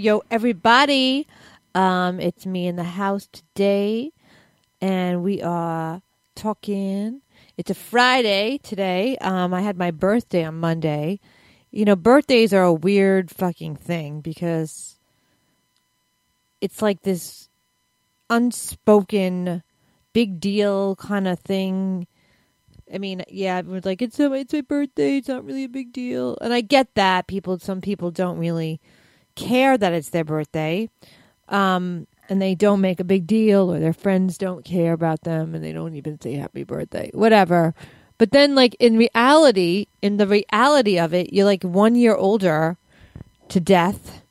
Yo, everybody. It's me in the house today, and we are talking. It's a Friday today. I had my birthday on Monday. You know, birthdays are a weird fucking thing because it's like this unspoken big deal kind of thing. I mean, yeah, everyone's like, it's my birthday. It's not really a big deal. And I get that. Some people don't really care that it's their birthday, and they don't make a big deal, or their friends don't care about them and they don't even say happy birthday, whatever. But then, like, in the reality of it, you're like 1 year older to death,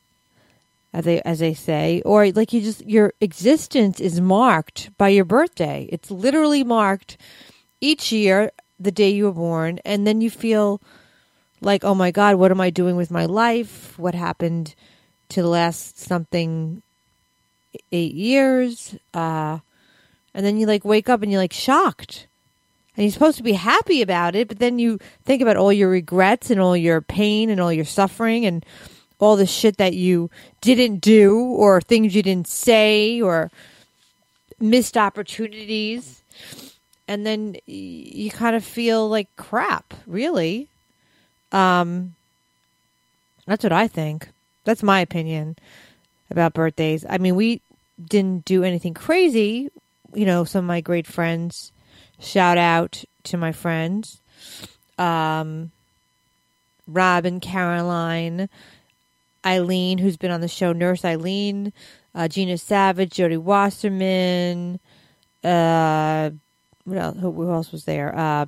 as they say, or like your existence is marked by your birthday. It's literally marked each year, the day you were born, and then you feel like, oh my God, what am I doing with my life? What happened to the last 8 years, and then you like wake up and you're like shocked, and you're supposed to be happy about it, but then you think about all your regrets and all your pain and all your suffering and all the shit that you didn't do, or things you didn't say, or missed opportunities, and then you kind of feel like crap, really. That's what I think. That's my opinion about birthdays. I mean, we didn't do anything crazy. You know, some of my great friends, shout out to my friends, Robin, Caroline, Eileen, who's been on the show, Nurse Eileen, Gina Savage, Jody Wasserman, who else was there?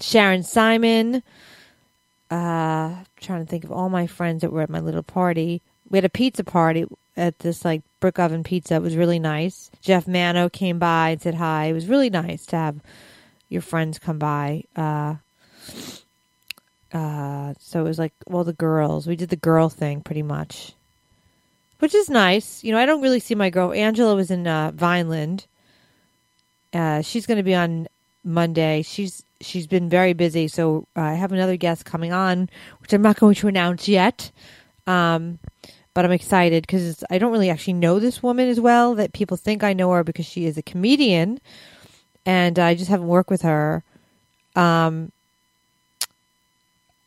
Sharon Simon. Trying to think of all my friends that were at my little party. We had a pizza party at this like brick oven pizza. It was really nice. Jeff Mano came by and said hi. It was really nice to have your friends come by. So it was like all the girls. We did the girl thing pretty much, which is nice. You know, I don't really see my girl. Angela was in Vineland. She's going to be on Monday. She's been very busy, so I have another guest coming on, which I'm not going to announce yet. But I'm excited because I don't really actually know this woman as well. That people think I know her because she is a comedian, and I just haven't worked with her. I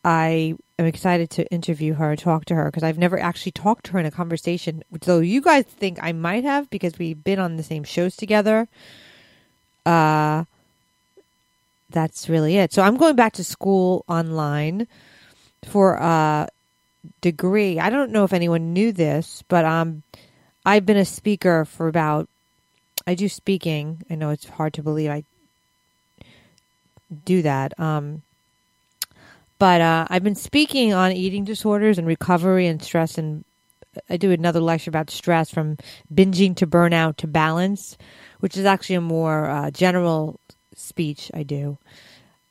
am excited to interview her and talk to her because I've never actually talked to her in a conversation. So you guys think I might have because we've been on the same shows together. That's really it. So I'm going back to school online for a degree. I don't know if anyone knew this, but I've been a speaker for about... I do speaking. I know it's hard to believe I do that. But I've been speaking on eating disorders and recovery and stress. And I do another lecture about stress, from binging to burnout to balance, which is actually a more general speech I do.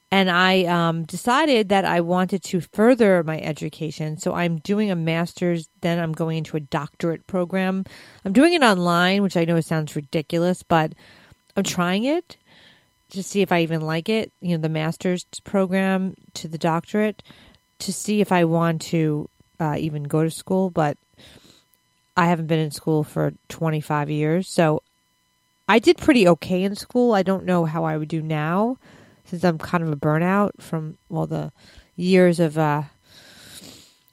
And I decided that I wanted to further my education, so I'm doing a master's, then I'm going into a doctorate program. I'm doing it online, which I know it sounds ridiculous, but I'm trying it to see if I even like it, you know, the master's program to the doctorate, to see if I want to even go to school. But I haven't been in school for 25 years, so I did pretty okay in school. I don't know how I would do now, since I'm kind of a burnout from all the years of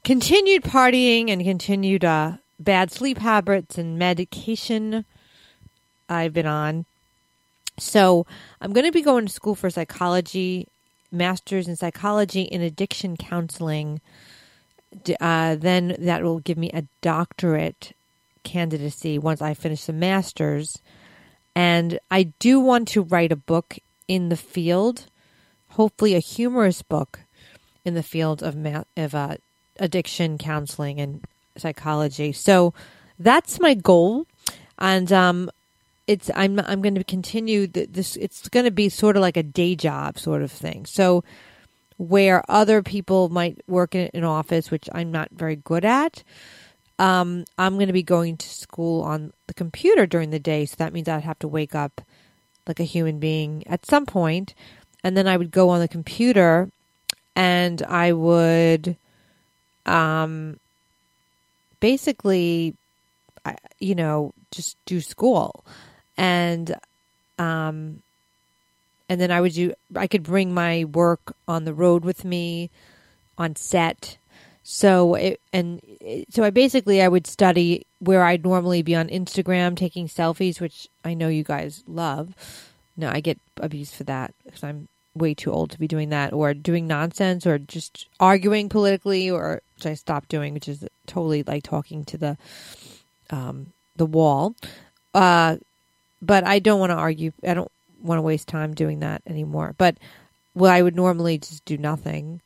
continued partying and continued bad sleep habits and medication I've been on. So I'm going to be going to school for psychology, master's in psychology and addiction counseling. Then that will give me a doctorate candidacy once I finish the master's. And I do want to write a book in the field, hopefully a humorous book in the field of addiction counseling and psychology. So that's my goal, and I'm going to continue this. It's going to be sort of like a day job sort of thing. So where other people might work in an office, which I'm not very good at, I'm going to be going to school on the computer during the day. So that means I'd have to wake up like a human being at some point, and then I would go on the computer and I would basically, you know, just do school, and then I could bring my work on the road with me on set. So I would study where I'd normally be on Instagram taking selfies, which I know you guys love. No, I get abused for that because I'm way too old to be doing that, or doing nonsense, or just arguing politically, or which I stopped doing, which is totally like talking to the wall. But I don't want to argue. I don't want to waste time doing that anymore. But well, I would normally just do nothing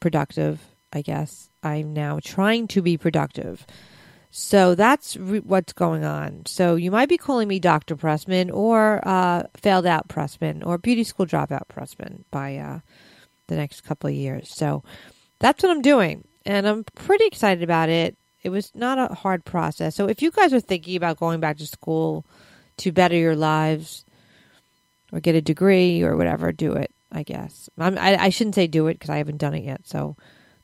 productive, I guess. I'm now trying to be productive. So that's what's going on. So you might be calling me Dr. Pressman, or failed out Pressman, or beauty school dropout Pressman by the next couple of years. So that's what I'm doing, and I'm pretty excited about it. It was not a hard process. So if you guys are thinking about going back to school to better your lives or get a degree or whatever, do it, I guess. I shouldn't say do it because I haven't done it yet. So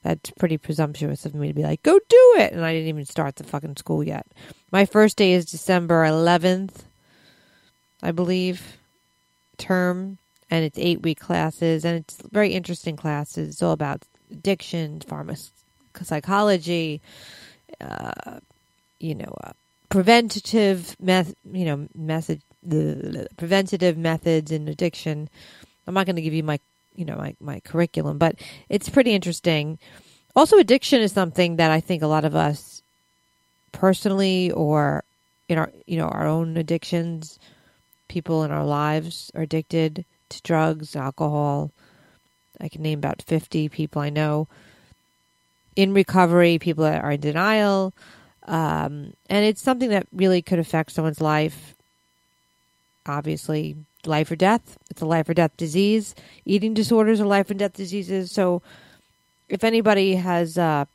that's pretty presumptuous of me to be like, go do it. And I didn't even start the fucking school yet. My first day is December 11th, I believe, term. And it's 8-week classes. And it's very interesting classes. It's all about addiction, psychology, preventative preventative methods in addiction. I'm not going to give you my curriculum, but it's pretty interesting. Also, addiction is something that I think a lot of us personally, or in our, our own addictions, people in our lives are addicted to drugs, alcohol. I can name about 50 people I know in recovery, people that are in denial. And it's something that really could affect someone's life. Obviously, life or death. It's a life or death disease. Eating disorders are life and death diseases. So if anybody has any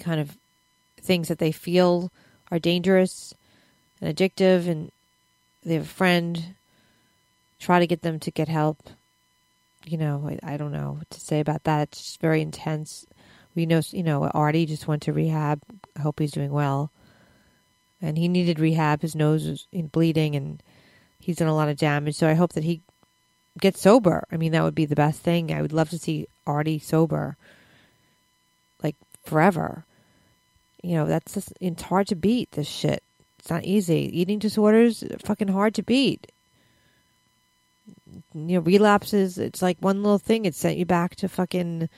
kind of things that they feel are dangerous and addictive, and they have a friend, try to get them to get help. I don't know what to say about that. It's just very intense. We know, Artie just went to rehab. I hope he's doing well. And he needed rehab. His nose was bleeding, and he's done a lot of damage. So I hope that he gets sober. I mean, that would be the best thing. I would love to see Artie sober, like forever. That's just, it's hard to beat this shit. It's not easy. Eating disorders, fucking hard to beat. Relapses. It's like one little thing. It sent you back to fucking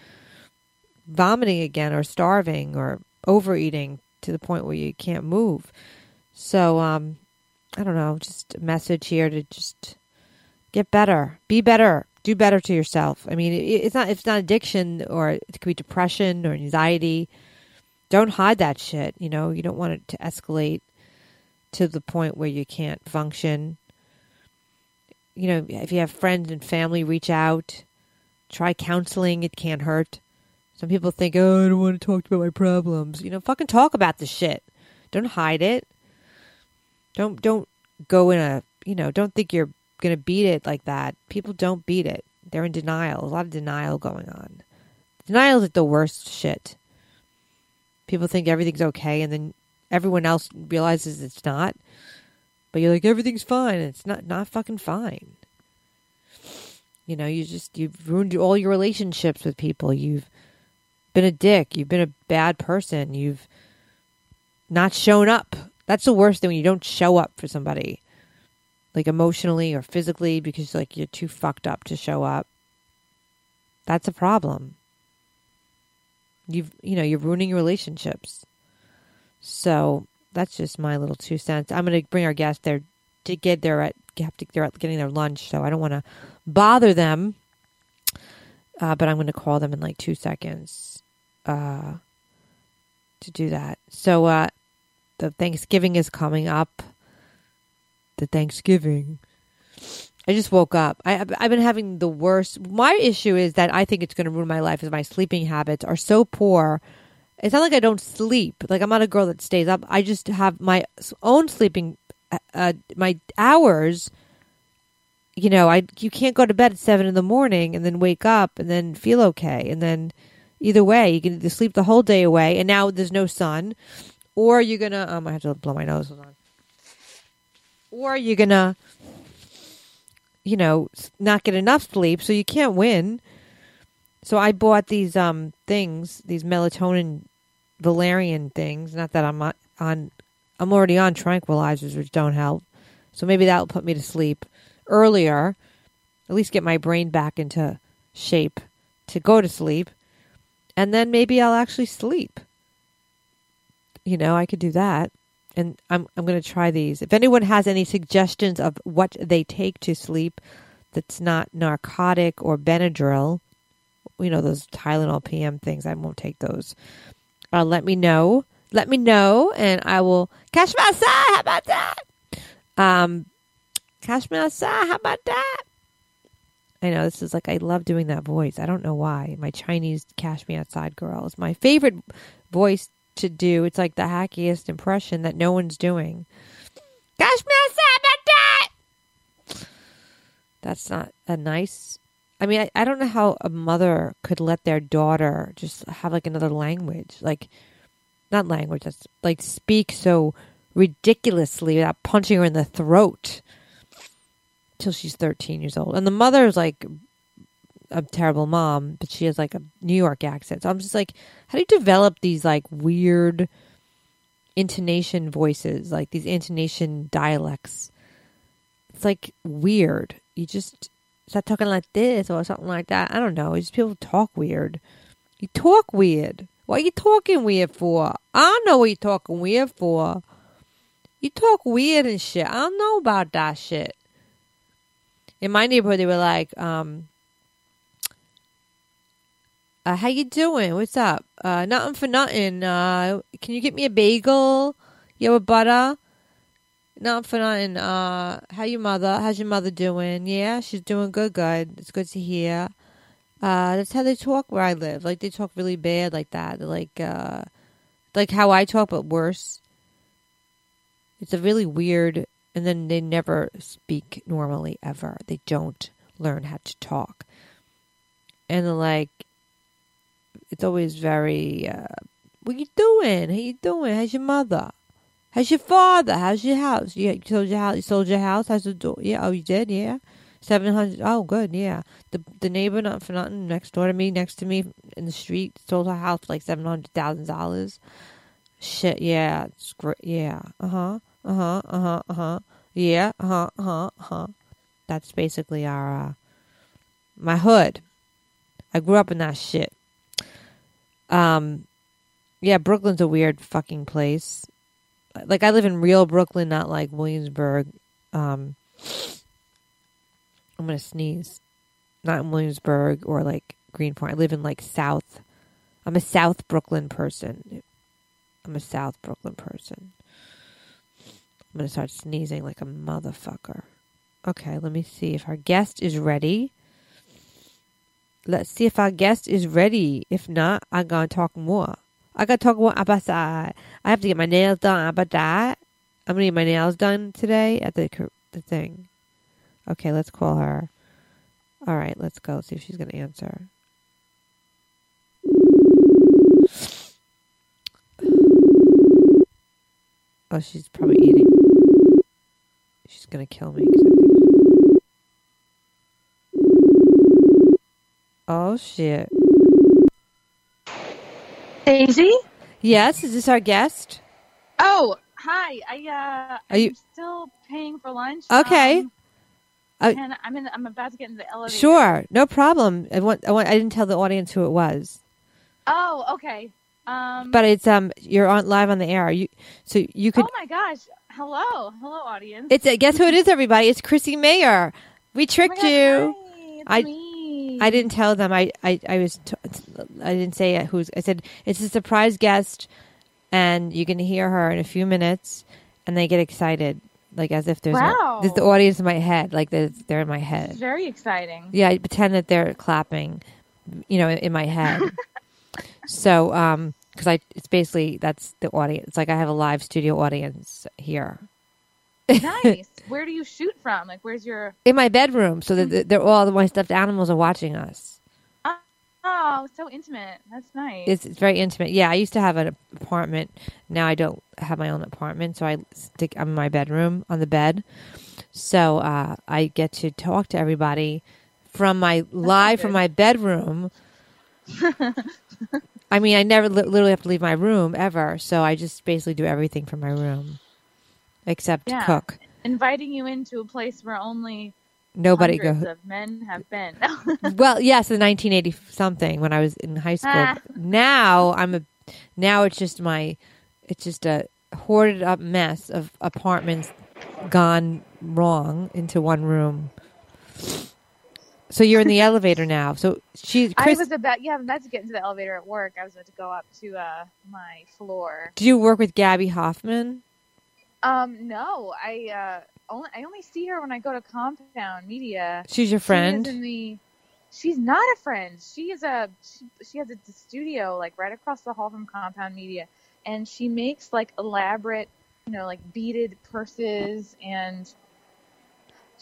vomiting again, or starving, or overeating to the point where you can't move. So, I don't know, just a message here to just get better, be better, do better to yourself. I mean, it's not addiction, or it could be depression or anxiety. Don't hide that shit. You don't want it to escalate to the point where you can't function. If you have friends and family, reach out, try counseling. It can't hurt. Some people think, I don't want to talk about my problems. Fucking talk about the shit. Don't hide it. Don't go in a, don't think you're going to beat it like that. People don't beat it. They're in denial. A lot of denial going on. Denial is like the worst shit. People think everything's okay, and then everyone else realizes it's not. But you're like, everything's fine. And it's not fucking fine. You've ruined all your relationships with people. You've been a dick. You've been a bad person. You've not shown up. That's the worst thing, when you don't show up for somebody, like emotionally or physically, because like you're too fucked up to show up. That's a problem. You're ruining your relationships. So that's just my little 2 cents. I'm going to bring our guest there, to get there at getting their lunch, so I don't want to bother them. But I'm going to call them in like 2 seconds to do that. So the Thanksgiving is coming up. The Thanksgiving. I just woke up. I've been having the worst. My issue is that I think it's going to ruin my life is my sleeping habits are so poor. It's not like I don't sleep. Like, I'm not a girl that stays up. I just have my own sleeping, my hours. You know, you can't go to bed at 7 in the morning and then wake up and then feel okay. And then either way, you can either sleep the whole day away and now there's no sun. Or you're going to... I have to blow my nose. Hold on. Or you're going to, you know, not get enough sleep, so you can't win. So I bought these things, these melatonin valerian things. Not that I'm already on tranquilizers, which don't help. So maybe that'll put me to sleep earlier, at least get my brain back into shape to go to sleep. And then maybe I'll actually sleep. You know, I could do that. And I'm going to try these. If anyone has any suggestions of what they take to sleep that's not narcotic or Benadryl, you know, those Tylenol PM things, I won't take those. Let me know. Let me know, and I will cash my side. How about that? Cash me outside. How about that? I know, this is like, I love doing that voice. I don't know why. My Chinese Cash Me Outside girl is my favorite voice to do. It's like the hackiest impression that no one's doing. Cash me outside. How about that? That's not a nice... I mean, I don't know how a mother could let their daughter just have like another language. Like, not language. That's like speak so ridiculously without punching her in the throat. Till she's 13 years old. And the mother's like a terrible mom, but she has like a New York accent. So I'm just like, how do you develop these like weird intonation voices, like these intonation dialects? It's like weird. You just start talking like this or something like that. I don't know. It's just people talk weird. You talk weird. What are you talking weird for? I don't know what you're talking weird for. You talk weird and shit. I don't know about that shit. In my neighborhood, they were like, how you doing? What's up? Nothing for nothing. Can you get me a bagel? Yo, with butter? Nothing for nothing. How your mother? How's your mother doing? Yeah, she's doing good. It's good to hear. That's how they talk where I live. Like, they talk really bad like that. They're like how I talk, but worse. It's a really weird... And then they never speak normally ever. They don't learn how to talk. And like, it's always very, what you doing? How you doing? How's your mother? How's your father? How's your house? Yeah, you sold your house? You sold your house? How's the door? Yeah, oh, you did? Yeah. 700. Oh, good. Yeah. The neighbor, not for nothing, next door to me, in the street, sold her house for like $700,000. Shit, yeah. It's great. Yeah. Uh-huh. Uh-huh, uh-huh, uh-huh. Yeah, uh-huh, uh-huh, uh-huh. That's basically our, my hood. I grew up in that shit. Yeah, Brooklyn's a weird fucking place. Like, I live in real Brooklyn, not like Williamsburg. I'm gonna sneeze. Not in Williamsburg or like Greenpoint. I live in like South. I'm a South Brooklyn person. I'm going to start sneezing like a motherfucker. Okay, let me see if our guest is ready. Let's see if our guest is ready. If not, I'm going to talk more. I got to talk more about that. I have to get my nails done about that. I'm going to get my nails done today at the thing. Okay, let's call her. All right, let's go see if she's going to answer. Oh, she's probably eating. She's going to kill me. Oh, shit. Daisy? Yes, is this our guest? Oh, hi. I'm still paying for lunch. Okay. And I'm about to get in the elevator. Sure, no problem. I didn't tell the audience who it was. Oh, okay. But it's you're on live on the air. So you could. Oh my gosh! Hello, audience. Guess who it is, everybody? It's Chrissie Mayr. We tricked you. Hi, it's me. I didn't tell them. I didn't say who's. I said it's a surprise guest, and you're going to hear her in a few minutes. And they get excited, like as if there's there's the audience in my head, like they're in my head. It's very exciting. Yeah, I pretend that they're clapping, in my head. So, because it's basically that's the audience. It's like I have a live studio audience here. Nice. Where do you shoot from? Like, where's your? In my bedroom, so that they're all my stuffed animals are watching us. Oh, so intimate. That's nice. It's very intimate. Yeah, I used to have an apartment. Now I don't have my own apartment, so I'm in my bedroom on the bed. So I get to talk to everybody from my from my bedroom. I mean, I never literally have to leave my room ever, so I just basically do everything from my room, except cook. Inviting you into a place where only nobody goes. Of men have been. Well, yes, in 1980 something when I was in high school. Now it's just a hoarded up mess of apartments gone wrong into one room. So you're in the elevator now. So I was about to get into the elevator at work. I was about to go up to my floor. Do you work with Gabby Hoffman? No, I only see her when I go to Compound Media. She's your friend. She's not a friend. She has a studio like right across the hall from Compound Media, and she makes like elaborate, beaded purses and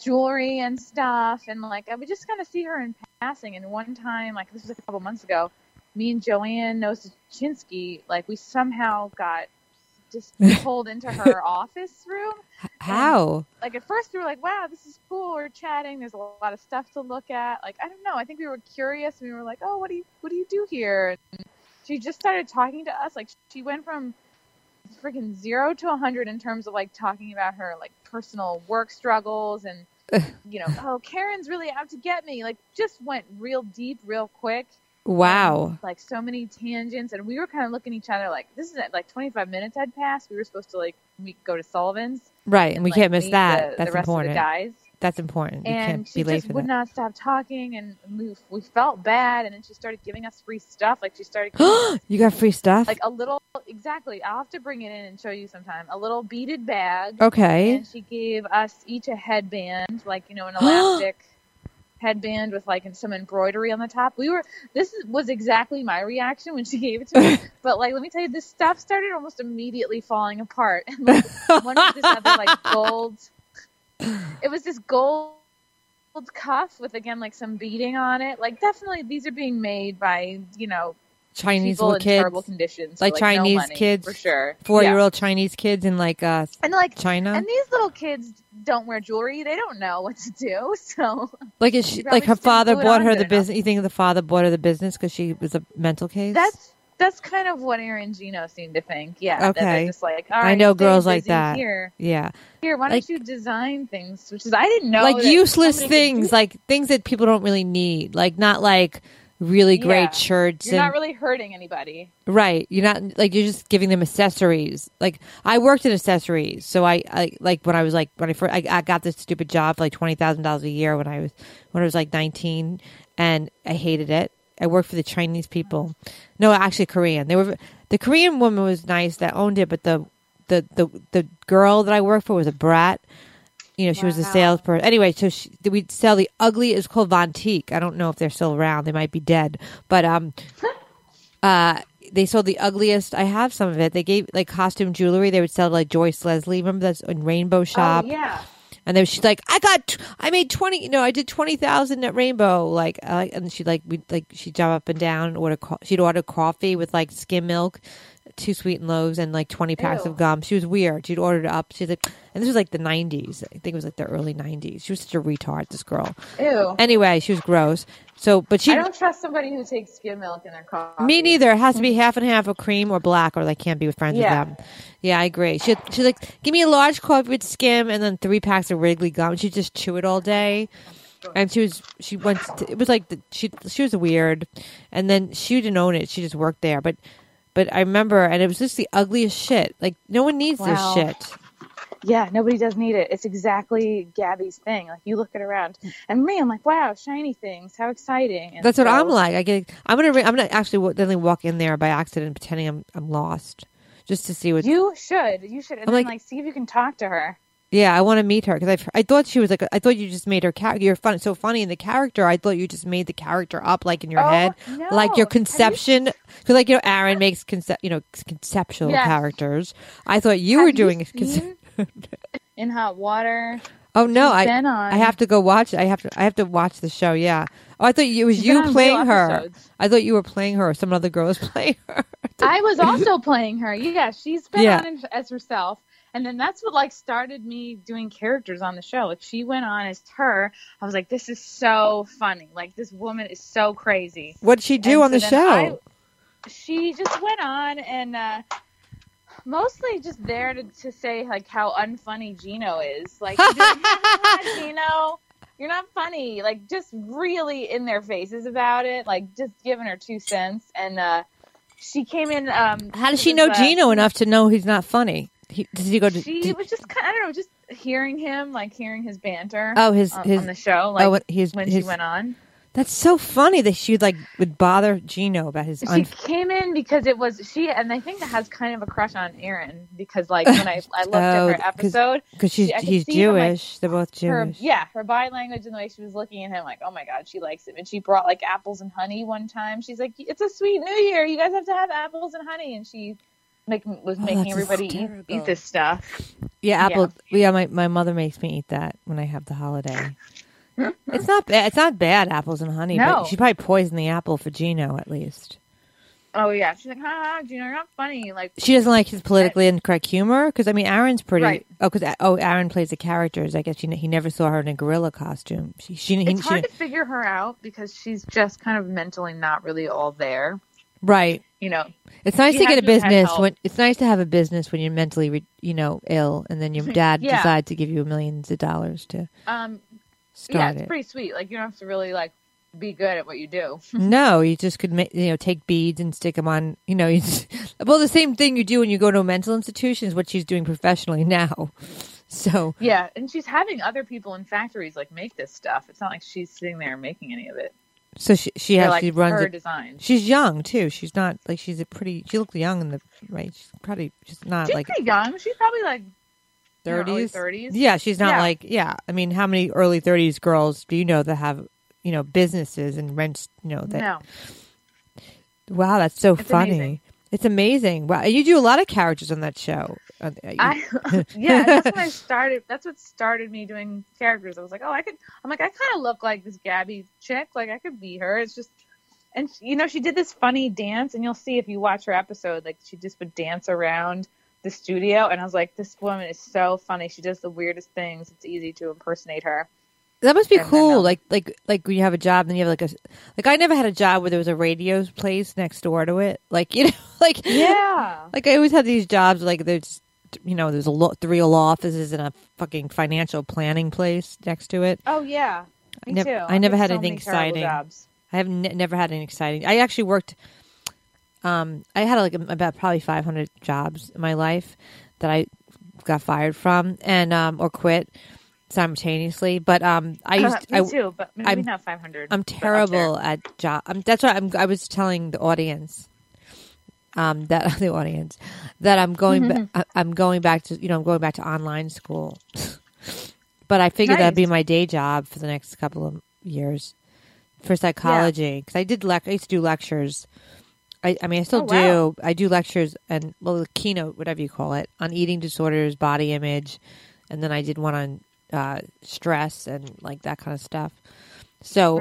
jewelry and stuff, and like I would just kind of see her in passing. And one time, like this was a couple months ago, me and Joanne Nosichinsky, like we somehow got just pulled into her office room. How? And, like at first we were like, wow, this is cool, we're chatting, there's a lot of stuff to look at, like I don't know, I think we were curious and we were like, oh, what do you do here? And she just started talking to us, like she went from freaking 0 to 100 in terms of like talking about her like personal work struggles and oh, Karen's really out to get me, like just went real deep real quick. Wow. And, like so many tangents, and we were kind of looking at each other like this is like 25 minutes had passed. We were supposed to go to Sullivan's, right? And we can't miss that. That's the rest important of the guys. That's important. You and can't she be late just for would that. Not stop talking, and we felt bad. And then she started giving us free stuff. Like she started. You got free stuff? Like a little, exactly. I'll have to bring it in and show you sometime. A little beaded bag. Okay. And she gave us each a headband, like an elastic headband with like some embroidery on the top. This was exactly my reaction when she gave it to me. But like, let me tell you, this stuff started almost immediately falling apart. And like, one of this other like gold. It was this gold cuff with, again, like some beading on it. Like, definitely, these are being made by, Chinese people in kids. Terrible conditions. Like Chinese no money, kids. For sure. 4-year-old Chinese kids in, China. And these little kids don't wear jewelry. They don't know what to do. So, like, is she, like her father bought her the business. You think the father bought her the business because she was a mental case? That's kind of what Erin Gino seemed to think. Yeah. Okay. They're just like, all right, I know girls like that. Here. Yeah. Here, why don't you design things? Which is, I didn't know. Like useless things, like things that people don't really need. Like not like really great shirts. You're not really hurting anybody. Right. You're not like, you're just giving them accessories. Like I worked in accessories. So I like when I was like, when I first, I got this stupid job for like $20,000 a year when I was like 19, and I hated it. I worked for the Chinese people. No, actually Korean. The Korean woman was nice that owned it, but the girl that I worked for was a brat. She was a salesperson. Anyway, so we'd sell the ugly. It was called Vontique. I don't know if they're still around. They might be dead. But they sold the ugliest. I have some of it. They gave like costume jewelry. They would sell like Joyce Leslie. Remember that's in Rainbow Shop? Oh, yeah. And then she's like, I did 20,000 at Rainbow. And she she'd jump up and down and she'd order coffee with like skim milk, 2 sweet and loaves and like 20 packs of gum. She was weird. She'd order it up. She's like, and this was like the 90s. I think it was like the early 90s. She was such a retard, this girl. Ew. Anyway, she was gross. So, but I don't trust somebody who takes skim milk in their coffee. Me neither. It has to be half and half of cream or black, or they can't be with friends with them. Yeah, I agree. She's like, give me a large coffee with skim and then 3 packs of Wrigley gum. She'd just chew it all day. And she was weird. And then she didn't own it. She just worked there. But I remember, and it was just the ugliest shit. Like, no one needs this shit. Yeah, nobody does need it. It's exactly Gabby's thing. Like, you look it around, and me, I'm like, wow, shiny things, how exciting! And that's what I'm like. I'm gonna walk in there by accident, pretending I'm lost, just to see what you should. You should, and I'm then like, see if you can talk to her. Yeah, I want to meet her because I thought she was like, I thought you just made her character. You're so funny in the character. I thought you just made the character up, like in your head, no. Like your conception. Because like, you know, Aaron makes conceptual characters. I thought you were doing In Hot Water. Oh no, I have to go watch it. I have to watch the show. Yeah. Oh, I thought it was you playing her. Episodes. I thought you were playing her, or some other girl was playing her. I was also playing her. Yeah, she's been on as herself. And then that's what like started me doing characters on the show. Like she went on as her. I was like, this is so funny. Like this woman is so crazy. What'd she do on the show? She just went on and mostly just there to say like how unfunny Gino is. Like, Gino, you're not funny. Like just really in their faces about it. Like just giving her 2 cents. And she came in. How does she know Gino enough to know he's not funny? She was just kind of, I don't know, just hearing his banter. Oh, his on the show, like when she went on. That's so funny that she would bother Gino about his. She came in because it was she, and I think that has kind of a crush on Erin because like when I looked at her episode because he's Jewish. They're both Jewish. Her body language and the way she was looking at him, like, oh my God, she likes him. And she brought like apples and honey one time. She's like, it's a sweet New Year. You guys have to have apples and honey, and she. Making everybody eat this stuff. Yeah, apple. Yeah, my mother makes me eat that when I have the holiday. It's not bad. It's not bad, apples and honey. No. But she probably poisoned the apple for Gino at least. Oh yeah, she's like, ha, Gino, you're not funny. Like she doesn't like his politically incorrect humor because I mean, Aaron's pretty. Right. Oh, because Aaron plays the characters. I guess he never saw her in a gorilla costume. It's hard to figure her out because she's just kind of mentally not really all there. Right. You know, it's nice to get a business when you're mentally, ill, and then your dad decides to give you millions of dollars to start it. Yeah, it's pretty sweet. Like you don't have to really be good at what you do. No, you just could take beads and stick them on. You know, the same thing you do when you go to a mental institution is what she's doing professionally now. So yeah, and she's having other people in factories make this stuff. It's not like she's sitting there making any of it. So she runs her design. She's young too. She's not she looked young in the right. She's pretty young. She's probably 30s. Early 30s. Yeah, she's not I mean, how many early 30s girls do you know that have businesses and rents? No. Wow, that's so funny. Amazing. It's amazing. Wow, you do a lot of characters on that show. That's when I started. That's what started me doing characters. I was like, I kind of look like this Gabby chick. Like I could be her. It's just, and she did this funny dance, and you'll see if you watch her episode. Like she just would dance around the studio, and I was like, this woman is so funny. She does the weirdest things. It's easy to impersonate her. That must be cool. Like when you have a job, then you have I never had a job where there was a radio place next door to it. I always had these jobs. Like there's, there's three law offices and a fucking financial planning place next to it. Oh yeah, me too. I never had anything exciting. Jobs. I have never had anything exciting. I actually worked. I had about probably 500 jobs in my life that I got fired from and or quit. Simultaneously, but I used to, but maybe not 500. I'm terrible at job. That's why I was telling the audience, that I'm going. I'm going back to I'm going back to online school. But I figured that'd be my day job for the next couple of years for psychology because I used to do lectures. I still do. Wow. I do lectures and keynote, whatever you call it, on eating disorders, body image, and then I did one on. Stress and that kind of stuff. So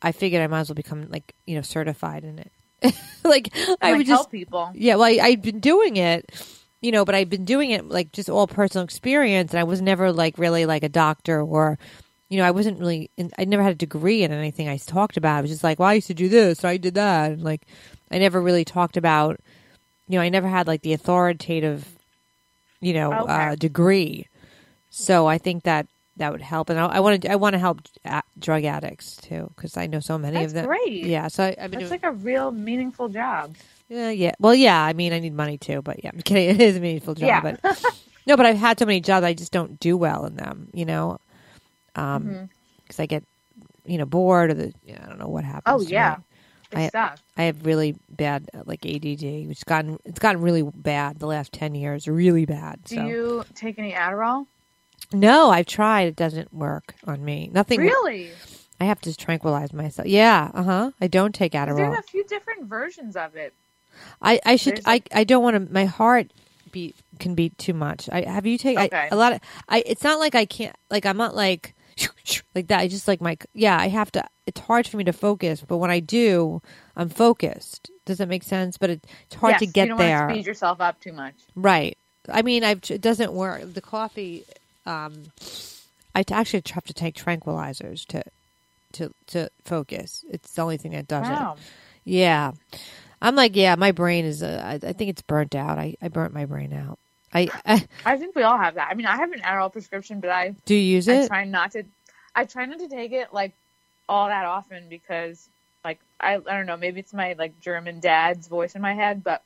I figured I might as well become certified in it. I would help people. Yeah, well, I've been doing it, but I've been doing it just all personal experience, and I was never really a doctor or I wasn't really. I never had a degree in anything I talked about. I was just I used to do this, I did that, and I never really talked about. I never had the authoritative, degree. So I think that would help, and I want to help drug addicts too, because I know so many of them. That's great. Yeah, so It's a real meaningful job. Yeah. Well, yeah. I mean, I need money too, but yeah, I'm kidding. It is a meaningful job, but No, but I've had so many jobs, I just don't do well in them, you know, because I get, you know, bored or the, I don't know what happens. Oh, yeah. I have really bad, like, ADD, which it's gotten really bad the last 10 years, really bad. So. Do you take any Adderall? No, I've tried. It doesn't work on me. Nothing. Really? I have to tranquilize myself. Yeah. I don't take Adderall. There's a few different versions of it. I don't want to, my heart can beat too much. It's not like I can't, like, I'm not like that. I just like my, yeah, I have to, it's hard for me to focus, but when I do, I'm focused. Does that make sense? But it's hard to get there. You don't want to speed yourself up too much. Right. I mean, it doesn't work. The coffee, I actually have to take tranquilizers to focus. It's the only thing that does it. Yeah. I'm like, yeah, my brain is, I think it's burnt out. I burnt my brain out. I think we all have that. I mean, I have an Adderall prescription, but I do you use it. I try not to take it like all that often because, like, I don't know, maybe it's my like German dad's voice in my head, but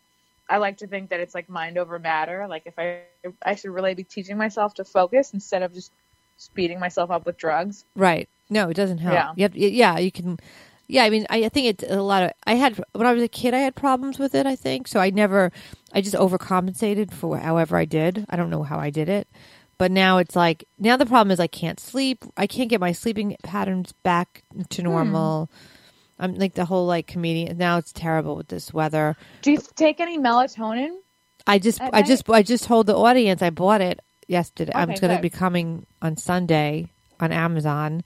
I like to think that it's like mind over matter. Like, if I should really be teaching myself to focus instead of just speeding myself up with drugs. Right. No, it doesn't help. Yeah. You can. Yeah, I mean, I think it's a lot of. When I was a kid, I had problems with it, I think. So I just overcompensated for however I did. I don't know how I did it. But now it's like, now the problem is I can't sleep. I can't get my sleeping patterns back to normal. I'm like the whole like comedian. Now it's terrible with this weather. Do you take any melatonin? I just told the audience I bought it yesterday. Okay, I'm going to be coming on Sunday on Amazon.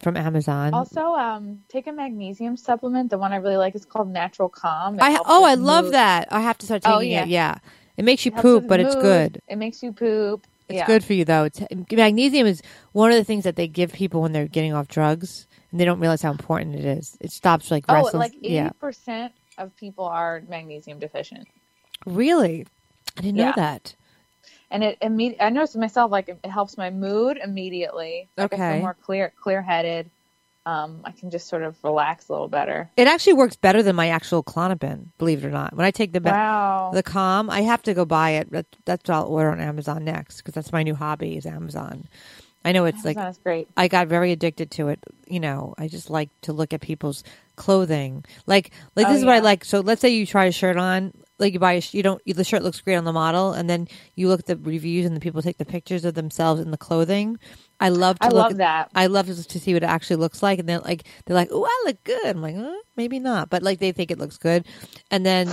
From Amazon. Also, take a magnesium supplement. The one I really like is called Natural Calm. I love that. I have to start taking it. Yeah. It makes you poop, but it's good. It makes you poop. It's good for you, though. Magnesium is one of the things that they give people when they're getting off drugs, and they don't realize how important it is. It stops, like, restlessness. Oh, like 80% of people are magnesium deficient. Really? I didn't know that. And I noticed myself, like, it helps my mood immediately. Like, I feel more clear-headed. I can just sort of relax a little better. It actually works better than my actual Klonopin, believe it or not. When I take the Calm, I have to go buy it. That's what I'll order on Amazon next, because that's my new hobby is Amazon. I know it's Amazon is great. I got very addicted to it. You know, I just like to look at people's clothing. Like this is what I like. So let's say you try a shirt on. Like, you buy the shirt looks great on the model, and then you look at the reviews and the people take the pictures of themselves in the clothing. I love to see what it actually looks like, and then like they're like, "Oh, I look good." I'm like, "Maybe not," but like they think it looks good, and then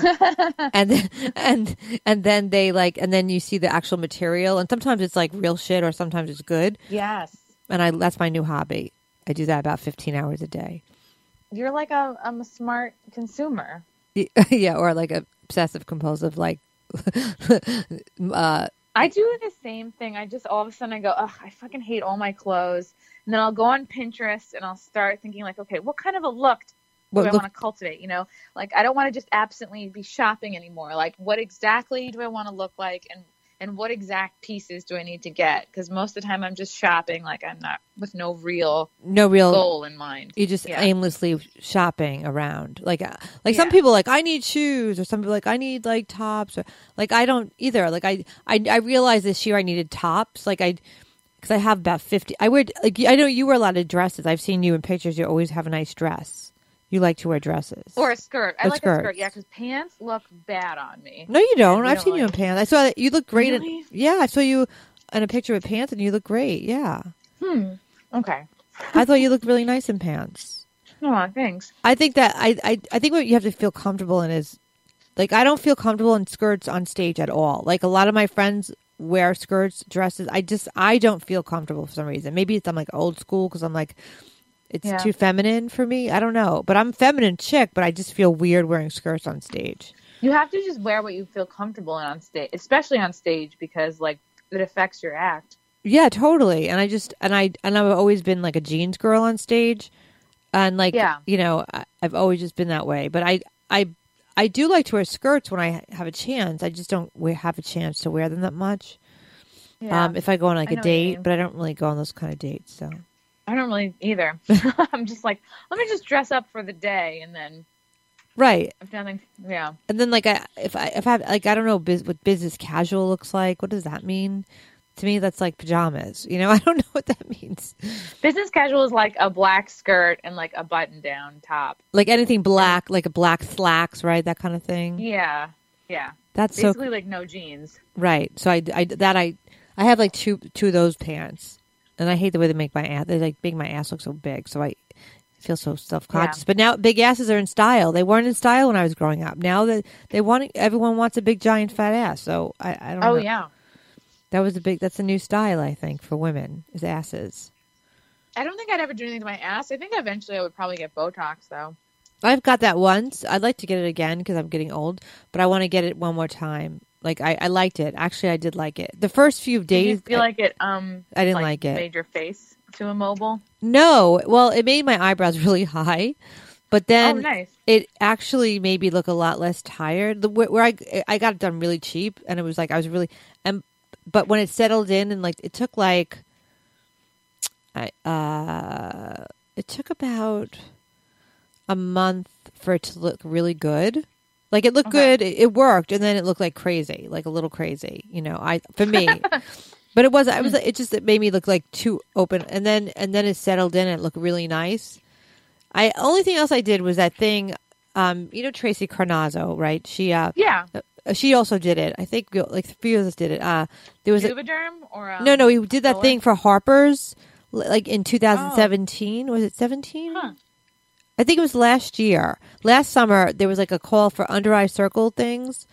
and then they like, and then you see the actual material, and sometimes it's like real shit, or sometimes it's good. Yes, and that's my new hobby. I do that about 15 hours a day. You're like I'm a smart consumer. Yeah, or like a obsessive compulsive, like I do the same thing. I just all of a sudden I go, "Ugh, I fucking hate all my clothes," and then I'll go on Pinterest and I'll start thinking like, okay, what kind of a look do I want to cultivate? You know, like I don't want to just absently be shopping anymore. Like, what exactly do I want to look like, and what exact pieces do I need to get? Because most of the time I'm just shopping, like I'm not with no real goal in mind. You're just aimlessly shopping around. Like some people like, I need shoes, or some people like, I need like tops, or like I don't either. Like I realized this year I needed tops. Like because I have about 50. I wear like, I know you wear a lot of dresses. I've seen you in pictures. You always have a nice dress. You like to wear dresses. Or a skirt. I like a skirt, yeah, because pants look bad on me. No, you don't. I've seen you in pants. I saw that you look great. Really? I saw you in a picture with pants, and you look great, yeah. Okay. I thought you looked really nice in pants. Aw, thanks. I think that I think what you have to feel comfortable in is, like, I don't feel comfortable in skirts on stage at all. Like, a lot of my friends wear skirts, dresses. I don't feel comfortable for some reason. Maybe I'm, like, old school because I'm, like, it's too feminine for me. I don't know. But I'm a feminine chick, but I just feel weird wearing skirts on stage. You have to just wear what you feel comfortable in on stage, especially on stage, because like it affects your act. Yeah, totally. And I've always been like a jeans girl on stage. And like, you know, I've always just been that way. But I do like to wear skirts when I have a chance. I just don't have a chance to wear them that much. Yeah. If I go on like a date, but I don't really go on those kind of dates, so. I don't really either. I'm just like, let me just dress up for the day and then Right. If nothing, yeah. And then, like, if I like, I don't know what business casual looks like. What does that mean? To me, that's like pajamas. You know, I don't know what that means. Business casual is like a black skirt and like a button down top. Like anything black, like a black slacks, right? That kind of thing. Yeah. Yeah. That's basically like no jeans. Right. So I have like two of those pants, and I hate the way they make my ass. They like make my ass look so big. So I feel so self-conscious. Yeah. But now big asses are in style. They weren't in style when I was growing up. Now that everyone wants a big giant fat ass. So I don't know. Oh yeah. That's a new style, I think, for women, is asses. I don't think I'd ever do anything to my ass. I think eventually I would probably get Botox, though. I've got that once. I'd like to get it again because I'm getting old, but I want to get it one more time. Like, I liked it. Actually, I did like it. The first few days... Did you feel like it... I didn't like it. Made your face too immobile? No. Well, it made my eyebrows really high, but then... Oh, nice. It actually made me look a lot less tired. I got it done really cheap, and it was like, I was really... But when it settled in, and like it took like, it took about a month for it to look really good. Like it looked good, it worked, and then it looked like crazy, like a little crazy, you know. For me, but it made me look like too open, and then it settled in, and it looked really nice. I only thing else I did was that thing, you know, Tracy Carnazzo, right? She yeah. She also did it. I think like a few of us did it. There was Juvederm or no. We did that thing for Harper's, like in 2017. Oh. Was it 17? Huh. I think it was last year. Last summer there was like a call for under eye circle things,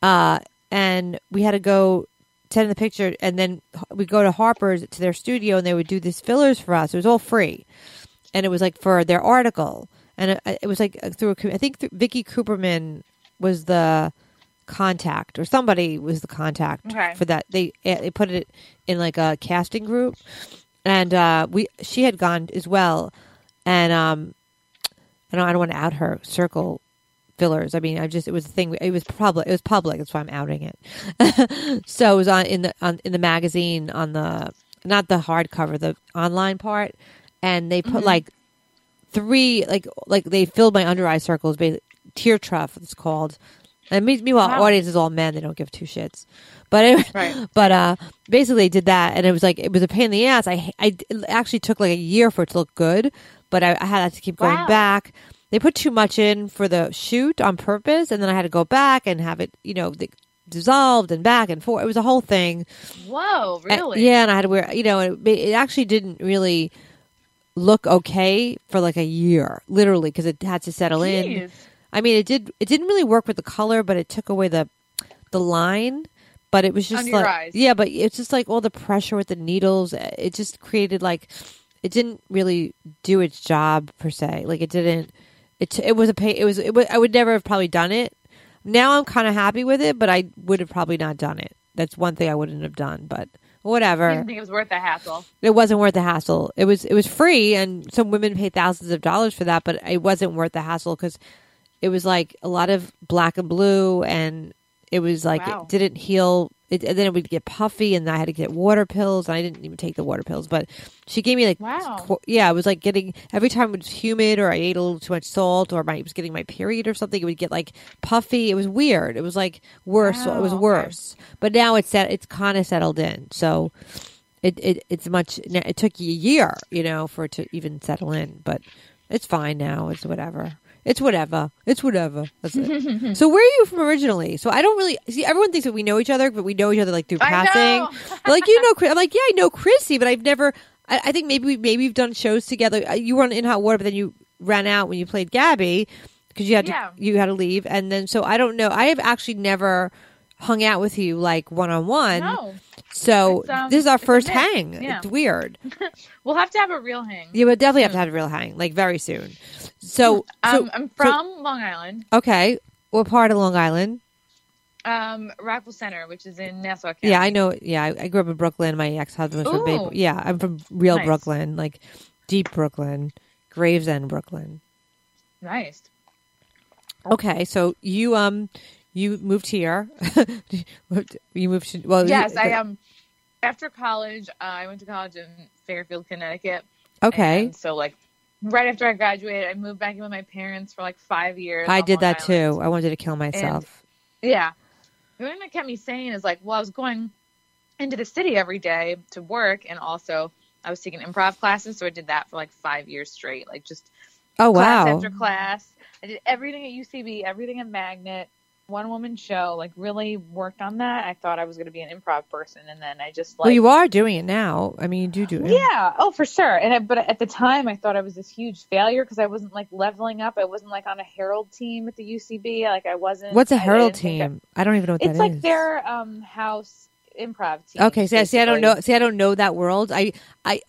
and we had to go send in the picture, and then we go to Harper's to their studio, and they would do these fillers for us. It was all free, and it was like for their article, and it was like through I think Vicky Cooperman was the contact, or somebody was the contact for that. They put it in like a casting group, and she had gone as well, and I don't want to out her circle fillers. I mean, it was a thing. It was public. That's why I'm outing it. So it was in the magazine, on the not the hardcover, the online part, and they put like three like they filled my under eye circles, basically, tear trough. It's called. And meanwhile, audience is all men; they don't give two shits. But anyway, basically, I did that, and it was a pain in the ass. It actually took like a year for it to look good, but I had to keep going back. They put too much in for the shoot on purpose, and then I had to go back and have it, you know, dissolved and back and forth. It was a whole thing. Whoa, really? And I had to wear, you know, it actually didn't really look okay for like a year, literally, because it had to settle in. I mean, it didn't really work with the color, but it took away the line. But it was just under like your eyes. Yeah, but it's just like all the pressure with the needles. It just created like it didn't really do its job per se. Like it didn't. It was a pain. I would never have probably done it. Now I'm kind of happy with it, but I would have probably not done it. That's one thing I wouldn't have done. But whatever. I didn't think it was worth the hassle. It wasn't worth the hassle. It was free, and some women paid thousands of dollars for that. But it wasn't worth the hassle because. It was like a lot of black and blue, and it was like it didn't heal. And then it would get puffy, and I had to get water pills, and I didn't even take the water pills. But she gave me like, yeah, it was like getting every time it was humid, or I ate a little too much salt, or I was getting my period or something. It would get like puffy. It was weird. It was like worse. Wow. It was worse. Okay. But now it's kind of settled in. So it's much. It took a year, you know, for it to even settle in, but it's fine now. It's whatever. It's whatever. That's it. So where are you from originally? So I don't really... See, everyone thinks that we know each other, but we know each other like through passing. Like, you know... I'm like, yeah, I know Chrissie, but I've never... I think maybe we've done shows together. You were on In Hot Water, but then you ran out when you played Gabby because you had to leave. And then... So I don't know. I have actually never hung out with you like one-on-one. No. So this is our first hang. Yeah. It's weird. We'll have to have a real hang. Yeah, we'll definitely have to have a real hang, like very soon. So, I'm from Long Island. Okay. What part of Long Island? Rockville Center, which is in Nassau County. Yeah, I know. Yeah, I grew up in Brooklyn. My ex-husband was from Bay. Yeah, I'm from real Brooklyn, like deep Brooklyn, Gravesend, Brooklyn. Nice. Okay, so you moved here. You moved to... Well, yes, after college, I went to college in Fairfield, Connecticut. Okay. And so, like, right after I graduated, I moved back in with my parents for like 5 years. I did that too. I wanted to kill myself. And, yeah. The thing that kept me sane is like, well, I was going into the city every day to work. And also I was taking improv classes. So I did that for like 5 years straight. Like just class after class. I did everything at UCB, everything at Magnet, one-woman show, like really worked on that. I thought I was going to be an improv person. And then I just like... Well, you are doing it now. I mean, you do it. Yeah. Oh, for sure. And but at the time, I thought I was this huge failure because I wasn't like leveling up. I wasn't like on a Herald team at the UCB. Like I wasn't... What's a Herald team? I don't even know what that is. It's like their house improv team. Okay. So I don't know. See, I don't know that world. I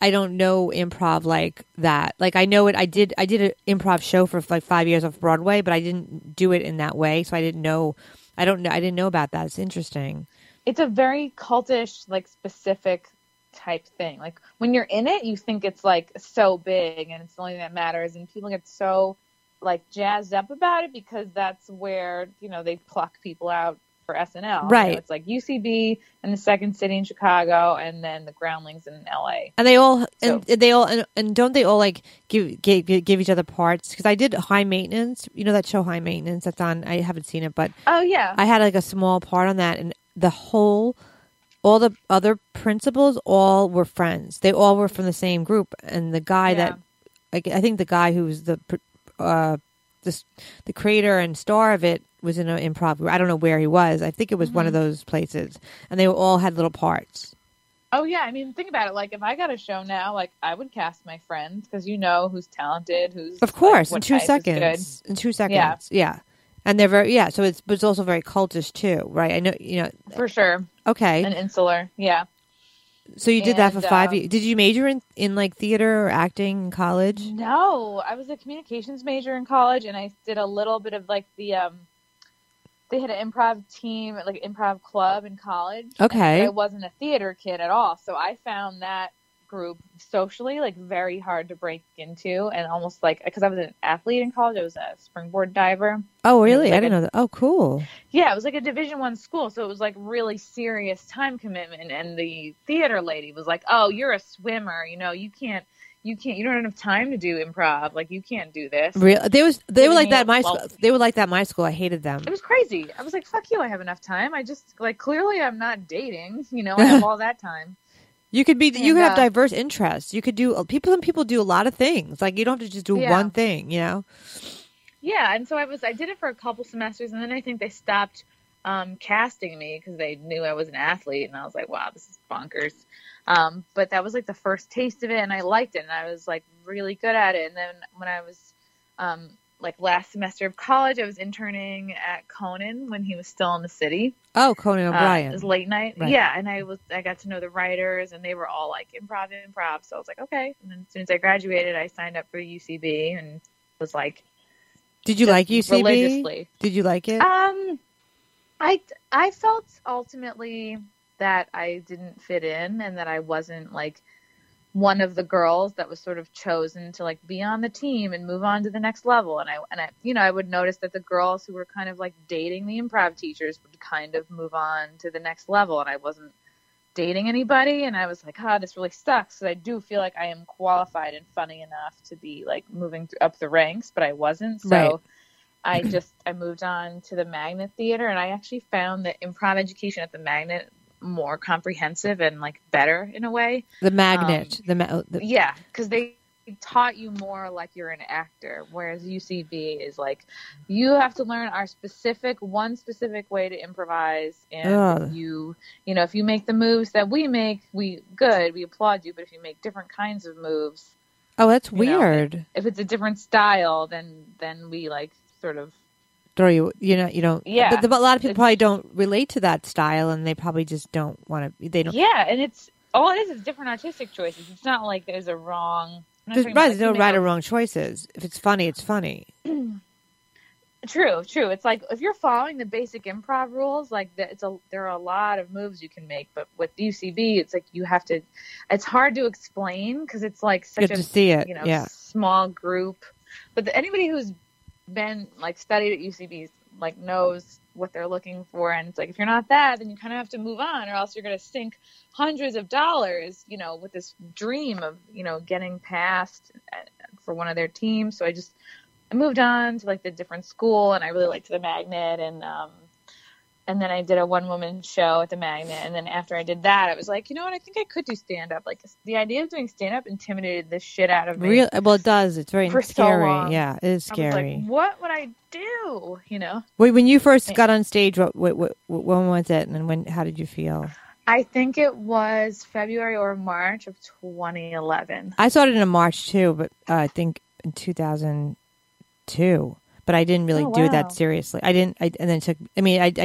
don't know improv like that. Like I know it. I did an improv show for like 5 years off Broadway, but I didn't do it in that way. So I didn't know. I didn't know about that. It's interesting. It's a very cultish, like specific type thing. Like when you're in it, you think it's like so big and it's the only thing that matters. And people get so like jazzed up about it because that's where, you know, they pluck people out for SNL. Right. So it's like UCB and the Second City in Chicago and then the Groundlings in LA. And they all and don't they all like give each other parts? Because I did High Maintenance, you know that show High Maintenance that's on, I haven't seen it, but oh yeah, I had like a small part on that, and the whole all the other principals all were friends. They all were from the same group, and the guy that like, I think the guy who was the creator and star of it was in an improv group. I don't know where he was. I think it was one of those places. And they all had little parts. Oh, yeah. I mean, think about it. Like, if I got a show now, like, I would cast my friends because you know who's talented, who's... Of course, like, in 2 seconds. Yeah. And they're very... Yeah, so it's also very cultish, too, right? I know, you know... For sure. Okay. And insular, yeah. So you did that for 5 years. Did you major in like theater or acting in college? No, I was a communications major in college, and I did a little bit of like the they had an improv team, like improv club in college. Okay, I wasn't a theater kid at all, so I found that group socially like very hard to break into, and almost like because I was an athlete in college, I was a springboard diver. Oh, really? Like I didn't know that. Oh, cool. Yeah, it was like a Division I school, so it was like really serious time commitment. And the theater lady was like, "Oh, you're a swimmer. You know, you don't have enough time to do improv. Like, you can't do this." Really? They were like that. My school. I hated them. It was crazy. I was like, "Fuck you! I have enough time. I just like clearly I'm not dating. You know, I have all that time." You could be. You could have diverse interests. You could do people. Some people do a lot of things. Like you don't have to just do one thing. You know. Yeah, and so I did it for a couple semesters, and then I think they stopped casting me because they knew I was an athlete, and I was like, wow, this is bonkers. But that was like the first taste of it, and I liked it, and I was like really good at it. And then when I was like last semester of college, I was interning at Conan when he was still in the city. Oh, Conan O'Brien. It was late night. Right. Yeah. And I got to know the writers, and they were all like improv. So I was like, okay. And then as soon as I graduated, I signed up for UCB and was like, did you like UCB? Religiously. Did you like it? I felt ultimately that I didn't fit in and that I wasn't like one of the girls that was sort of chosen to like be on the team and move on to the next level. And I, you know, I would notice that the girls who were kind of like dating the improv teachers would kind of move on to the next level. And I wasn't dating anybody. And I was like, this really sucks. Cause I do feel like I am qualified and funny enough to be like moving up the ranks, but I wasn't. So right. I moved on to the Magnet Theater, and I actually found the improv education at the Magnet more comprehensive and like better in a way. The Magnet, yeah, because they taught you more like you're an actor, whereas UCB is like you have to learn one specific way to improvise, and you know, if you make the moves that we make, we applaud you, but if you make different kinds of moves, oh, that's weird. Know, if it's a different style, then we like sort of throw you know, you don't, yeah, but a lot of people probably don't relate to that style, and they probably just don't want to, they don't, yeah. And it's all it is different artistic choices. It's not like there's a wrong, there's no right or wrong choices. If it's funny, it's funny. True. It's like if you're following the basic improv rules, like there are a lot of moves you can make. But with UCB, it's like it's hard to explain because it's like such a small group. But anybody who's been like studied at UCB like knows what they're looking for, and it's like if you're not that, then you kind of have to move on, or else you're going to sink hundreds of dollars, you know, with this dream of, you know, getting past for one of their teams. So I moved on to like the different school, and I really liked the Magnet, and then I did a one-woman show at the Magnet. And then after I did that, I was like, you know what? I think I could do stand-up. Like, the idea of doing stand-up intimidated the shit out of me. Well, it does. It's very scary. So long. Yeah, it is scary. I was like, what would I do? You know? Wait, when you first got on stage, when was it? And when? How did you feel? I think it was February or March of 2011. I saw it in March, too, but I think in 2002. But I didn't really do it that seriously. I didn't. I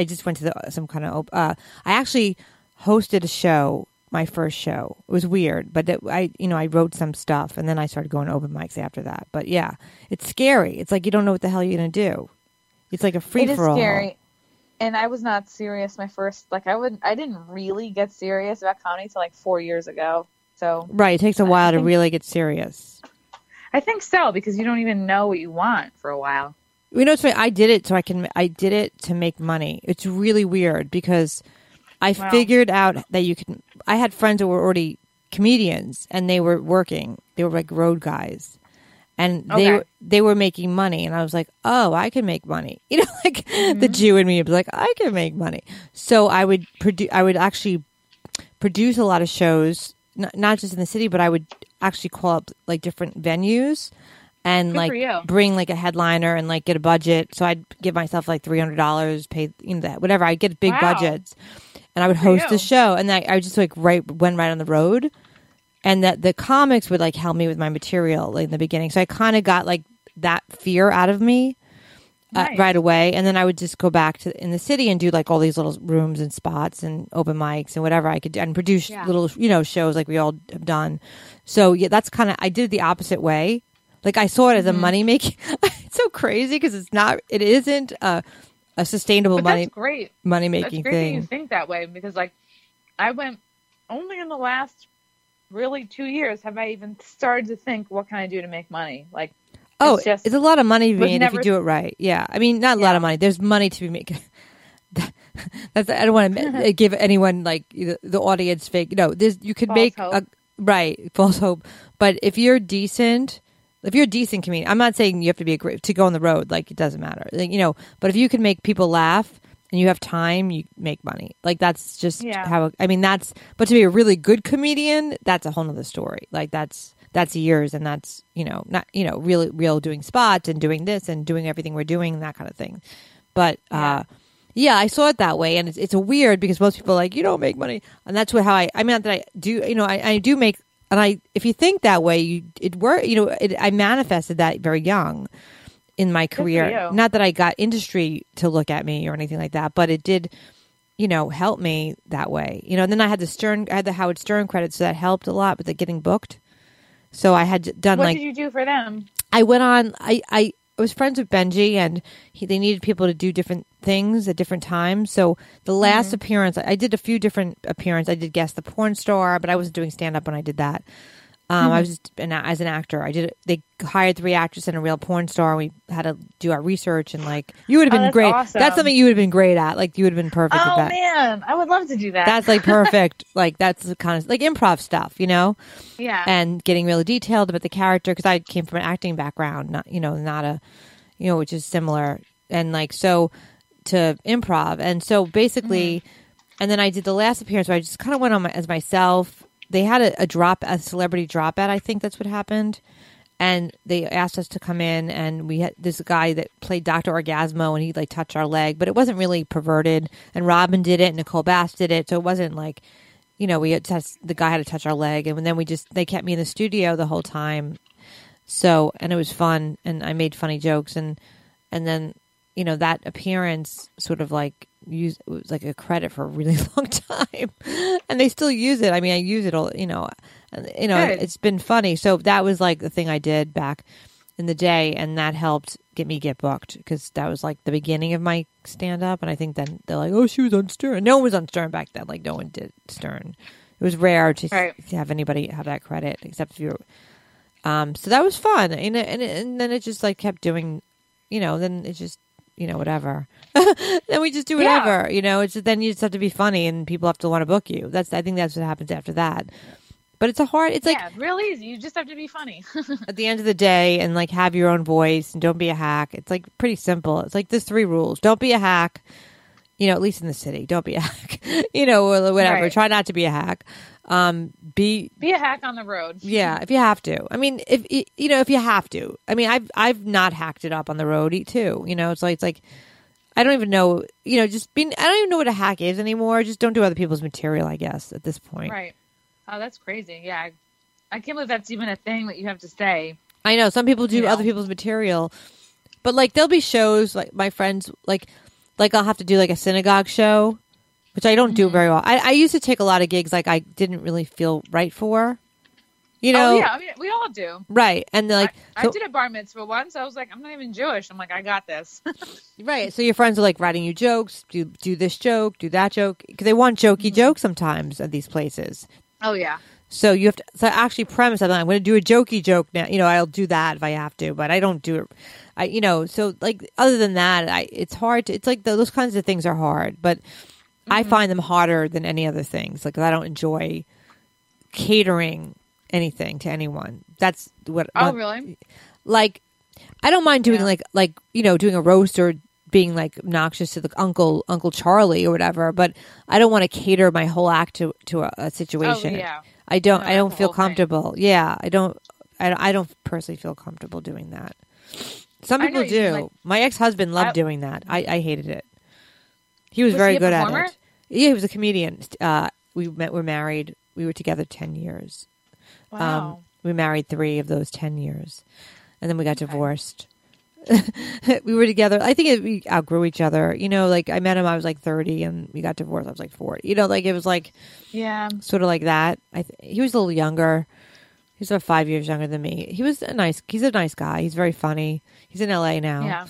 just went to some kind of. I actually hosted a show. My first show. It was weird, but I wrote some stuff, and then I started going to open mics after that. But yeah, it's scary. It's like you don't know what the hell you're gonna do. It's like a free for all. It is scary. And I was not serious. My first, I didn't really get serious about comedy until like 4 years ago. So right, it takes a while to really get serious. I think so, because you don't even know what you want for a while. You know, it's funny. I did it to make money. It's really weird because I figured out that you could. I had friends that were already comedians and they were working. They were like road guys, and they were making money. And I was like, oh, I can make money. You know, like the Jew in me was like, I can make money. So I would produce a lot of shows, not just in the city, but I would actually call up like different venues. And like bring like a headliner and like get a budget. So I'd give myself like $300, pay that whatever. I'd get big budgets, and I would host the show. And I would just like went right on the road, and that the comics would like help me with my material like in the beginning. So I kind of got like that fear out of me right away, and then I would just go back to in the city and do like all these little rooms and spots and open mics and whatever I could do, and produce little shows like we all have done. So yeah, that's kind of I did it the opposite way. Like I saw it as a money making. It's so crazy because it isn't a sustainable money making thing. That's great that you think that way, because like I went only in the last really 2 years have I even started to think, what can I do to make money? Like it's a lot of money to be made if you do it right. Yeah, I mean not a lot of money. There's money to be made. That's I don't want to give anyone like the audience fake. No, you could make false hope, but if you're decent. If you're a decent comedian, I'm not saying you have to be to go on the road. Like it doesn't matter, like, But if you can make people laugh and you have time, you make money. Like that's just how. I mean, that's. But to be a really good comedian, that's a whole nother story. Like that's years, and that's not really real doing spots and doing this and doing everything we're doing and that kind of thing. But I saw it that way, and it's weird because most people are like you don't make money, and that's what how I mean not that I do. I do make. And if you think that way, I manifested that very young in my career. Not that I got industry to look at me or anything like that, but it did, help me that way. And then I had the Howard Stern credit, so that helped a lot with the getting booked. So I had done what did you do for them? I went on. I was friends with Benji, and they needed people to do different things at different times. So the last appearance, I did a few different appearances. I did Guess the Porn Star, but I wasn't doing stand up when I did that. I was just as an actor. They hired three actresses and a real porn star. We had to do our research, and like you would have been great. Awesome. That's something you would have been great at. Like you would have been perfect at that. Oh man, I would love to do that. That's like perfect. Like that's the kind of like improv stuff, Yeah. And getting really detailed about the character, because I came from an acting background, not which is similar, and like so to improv, and so basically, and then I did the last appearance where I just kind of went on as myself. They had a celebrity dropout. I think that's what happened. And they asked us to come in, and we had this guy that played Dr. Orgasmo, and he like touched our leg, but it wasn't really perverted. And Robin did it, and Nicole Bass did it, so it wasn't like, the guy had to touch our leg, and then they kept me in the studio the whole time. So, and it was fun, and I made funny jokes, and then that appearance sort of like. It was like a credit for a really long time, and they still use it. I mean, I use it all. Good. It's been funny. So that was like the thing I did back in the day, and that helped get booked, because that was like the beginning of my stand up. And I think then they're like, "Oh, she was on Stern." No one was on Stern back then. Like no one did Stern. It was rare to have anybody have that credit, except if you. So that was fun, and then it just like kept doing, Then it just. Whatever. Then we just do whatever, It's just, then you just have to be funny, and people have to want to book you. I think that's what happens after that. But it's a hard, it's like, real easy. You just have to be funny at the end of the day, and like have your own voice and don't be a hack. It's like pretty simple. It's like there's 3 rules. Don't be a hack. You know, at least in the city, don't be a hack, you know, or whatever. Right. Try not to be a hack. Be a hack on the road. Yeah. If you have to, I mean, if you have to, I mean, I've not hacked it up on the road too. You know, it's like, I don't even know, you know, I don't even know what a hack is anymore. Just don't do other people's material, I guess, at this point. Right. Oh, that's crazy. Yeah. I can't believe that's even a thing that you have to say. I know. Some people do other people's material, but like, there'll be shows like my friends, like I'll have to do like a synagogue show, which I don't do very well. I used to take a lot of gigs like I didn't really feel right for, you know. Oh, yeah, I mean, we all do, right? And like I did a bar mitzvah once. I was like, I'm not even Jewish. I'm like, I got this, right? So your friends are like writing you jokes, do this joke, do that joke, because they want jokey jokes sometimes at these places. Oh yeah. So you have to actually premise that I'm going to do a jokey joke now. You know, I'll do that if I have to, but I don't do it. You know, so like other than that, it's hard. It's like those kinds of things are hard, but I find them harder than any other things. Like I don't enjoy catering anything to anyone. That's what. Oh, really? Like I don't mind doing like you know, doing a roast or being like obnoxious to the Uncle Charlie or whatever, but I don't want to cater my whole act to a situation. Oh, yeah. I don't feel comfortable. Thing. Yeah, I don't personally feel comfortable doing that. Some people do. Like, my ex-husband loved doing that. I hated it. He was very good at it. Yeah, he was a comedian. We're married. We were together 10 years. Wow. We married 3 of those 10 years. And then we got divorced. We were together. I think we outgrew each other. You know, like I met him, I was like 30 and we got divorced. I was like 40. You know, like it was like, yeah, sort of like that. He was a little younger. He's about 5 years younger than me. He's a nice guy. He's very funny. He's in LA now. Yeah.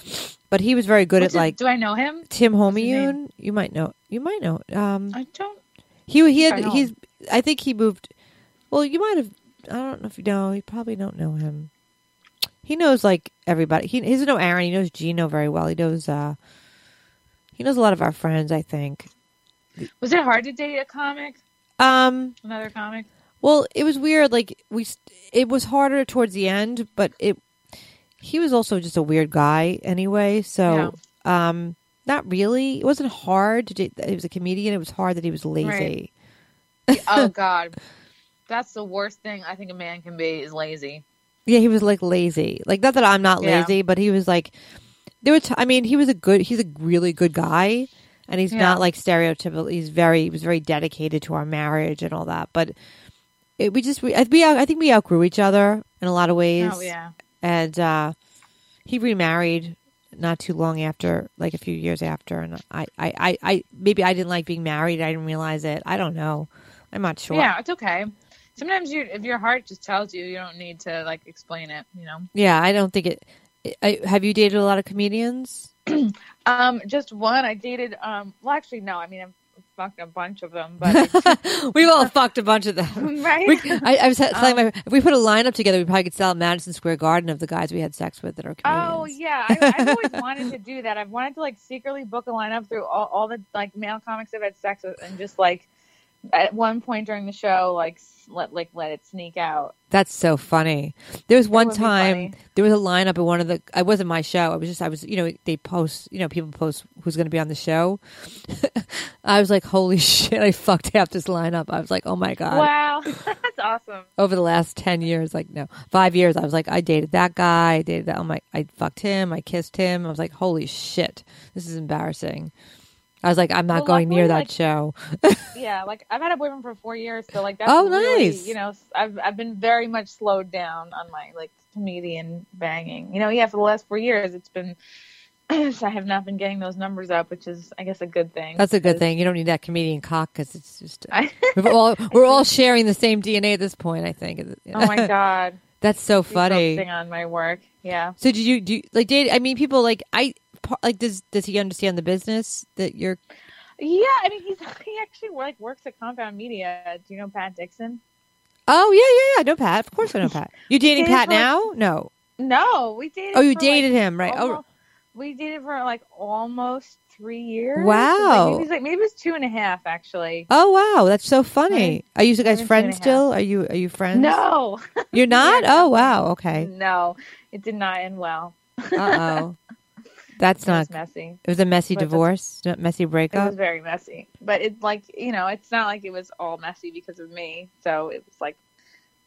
But he was very good at like, do I know him? Tim Homiyoun. You might know. I don't. I think he moved. Well, you might have, I don't know if you know, you probably don't know him. He knows like everybody. He doesn't know Aaron. He knows Gino very well. He knows a lot of our friends, I think. Was it hard to date a comic? Another comic? Well, it was weird. Like it was harder towards the end, but he was also just a weird guy anyway. So, not really. It wasn't hard to date. He was a comedian. It was hard that he was lazy. Right. Oh God, that's the worst thing I think a man can be is lazy. Yeah, he was like lazy. Like not that I'm not lazy, but he was like there were. I mean, he's a really good guy, and he's not like stereotypical. He was very dedicated to our marriage and all that, but. I think we outgrew each other in a lot of ways. Oh yeah, and he remarried not too long after, like a few years after, and I maybe I didn't like being married. I didn't realize it. I don't know. I'm not sure. Yeah, it's okay. Sometimes if your heart just tells you, you don't need to like explain it. You know. Yeah, I don't think it. Have you dated a lot of comedians? Just one. I dated. Well, actually, no. I mean. Fucked a bunch of them, but we've all fucked a bunch of them, right? I was telling my, if we put a lineup together, we probably could sell Madison Square Garden of the guys we had sex with that are comedians. Oh yeah, I've always wanted to do that. I've wanted to like secretly book a lineup through all the like male comics I've had sex with, and just like at one point during the show, like let it sneak out. That's so funny. There was one time there was a lineup at one of the. It wasn't my show. I was. You know, they post. You know, people post who's going to be on the show. I was like, holy shit! I fucked half this lineup. I was like, oh my god. Wow, that's awesome. Over the last 10 years, 5 years, I was like, I dated that guy. I dated that. I fucked him. I kissed him. I was like, holy shit! This is embarrassing. I was like, I'm not going near that show. Yeah, like I've had a boyfriend for 4 years, so like that's really, nice. You know, I've been very much slowed down on my like comedian banging. You know, yeah, for the last 4 years, it's been I have not been getting those numbers up, which is, I guess, a good thing. That's a good thing. You don't need that comedian cock because it's just we're all sharing the same DNA at this point. I think. You know? Oh my god, that's so funny. Focusing on my work, yeah. So do you like date? I mean, people like I. Like, does he understand the business that you're? Yeah, I mean, he actually like works at Compound Media. Do you know Pat Dixon? Oh yeah, I know Pat. Of course, I know Pat. You dating Pat now? No, we dated. Oh, you dated him, right? Almost, We did it for like almost 3 years. Wow. Maybe it was 2.5 actually. Oh wow, that's so funny. Are you guys friends still? Are you friends? No. You're not? Oh wow, okay. No. It did not end well. Uh-oh. That's not messy. It was a messy divorce, messy breakup. It was very messy. But it's like, you know, it's not like it was all messy because of me. So it was like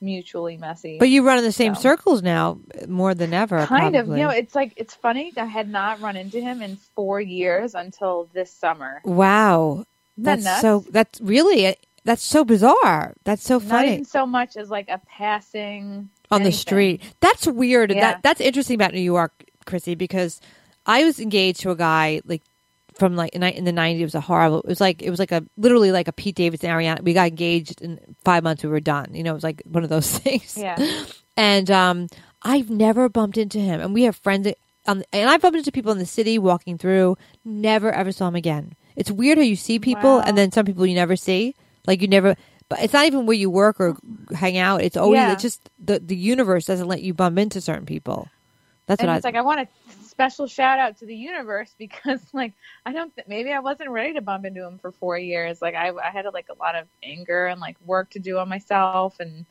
mutually messy. But you run in the same circles now more than ever. Kind of, probably. You know, it's like, it's funny. I had not run into him in 4 years until this summer. Wow. That's so bizarre. That's so funny. Not even so much as like a passing on anything. The street. That's weird. Yeah. That's interesting about New York, Chrissie, because I was engaged to a guy like from like in the 90s. It was a horrible. It was like a literally like a Pete Davidson, Ariana. We got engaged in 5 months. We were done. You know, it was like one of those things. Yeah. And I've never bumped into him, and we have friends. And I bumped into people in the city walking through. Never ever saw him again. It's weird how you see people, and then some people you never see. Like you never. But it's not even where you work or hang out. It's always it's just the universe doesn't let you bump into certain people. I want to. Special shout out to the universe because, like, maybe I wasn't ready to bump into him for 4 years. Like, I had like a lot of anger and like work to do on myself. And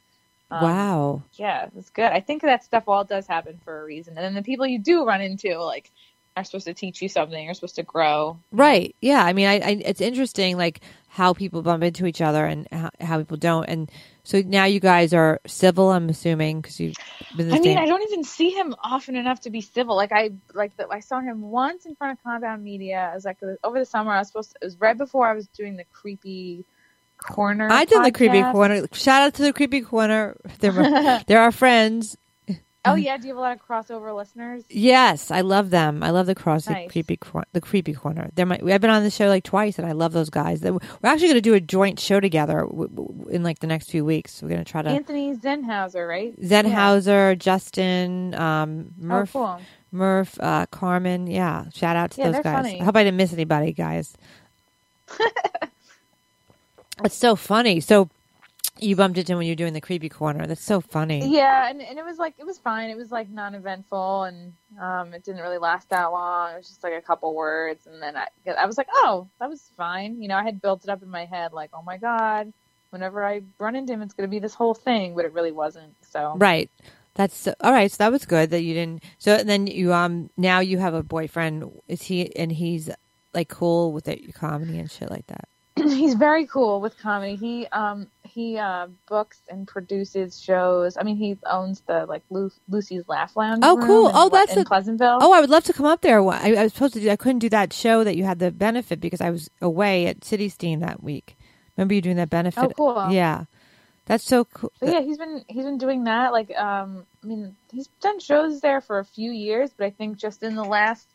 wow, yeah, it was good. I think that stuff all does happen for a reason. And then the people you do run into, like, are supposed to teach you something. You're supposed to grow, right? Yeah, I mean, I it's interesting, like how people bump into each other and how people don't. And so now you guys are civil, I'm assuming, because you've been the same. I don't even see him often enough to be civil. Like I saw him once in front of Compound Media. I was like, over the summer. It was right before I was doing the Creepy Corner. I did podcast. The Creepy Corner. Shout out to the Creepy Corner. They're our friends. Oh yeah, do you have a lot of crossover listeners? Yes, I love them. I love the Creepy Corner. I've been on the show like twice, and I love those guys. We're actually going to do a joint show together in like the next few weeks. We're going to try to Anthony Zenhauser, right? Zenhauser, yeah. Justin, Murph, oh, cool. Murph, Carmen. Yeah, shout out to those guys. Funny. I hope I didn't miss anybody, guys. It's so funny. So. You bumped into him when you were doing the Creepy Corner. That's so funny. Yeah, and it was like, it was fine. It was like non-eventful, and it didn't really last that long. It was just like a couple words, and then I was like, oh, that was fine. You know, I had built it up in my head, like, oh my God, whenever I run into him, it's going to be this whole thing, but it really wasn't. So right, that's all right. So that was good that you didn't. So and then you now you have a boyfriend. Is he and he's like cool with your comedy and shit like that? He's very cool with comedy. He books and produces shows. I mean, he owns the like Lucy's Laugh Lounge. Oh, cool! Room in Pleasantville. Oh, I would love to come up there. I was supposed to do. I couldn't do that show that you had the benefit because I was away at City Steam that week. Remember you doing that benefit? Oh, cool! Yeah, that's so cool. But yeah, he's been doing that. Like, I mean, he's done shows there for a few years, but I think just in the last.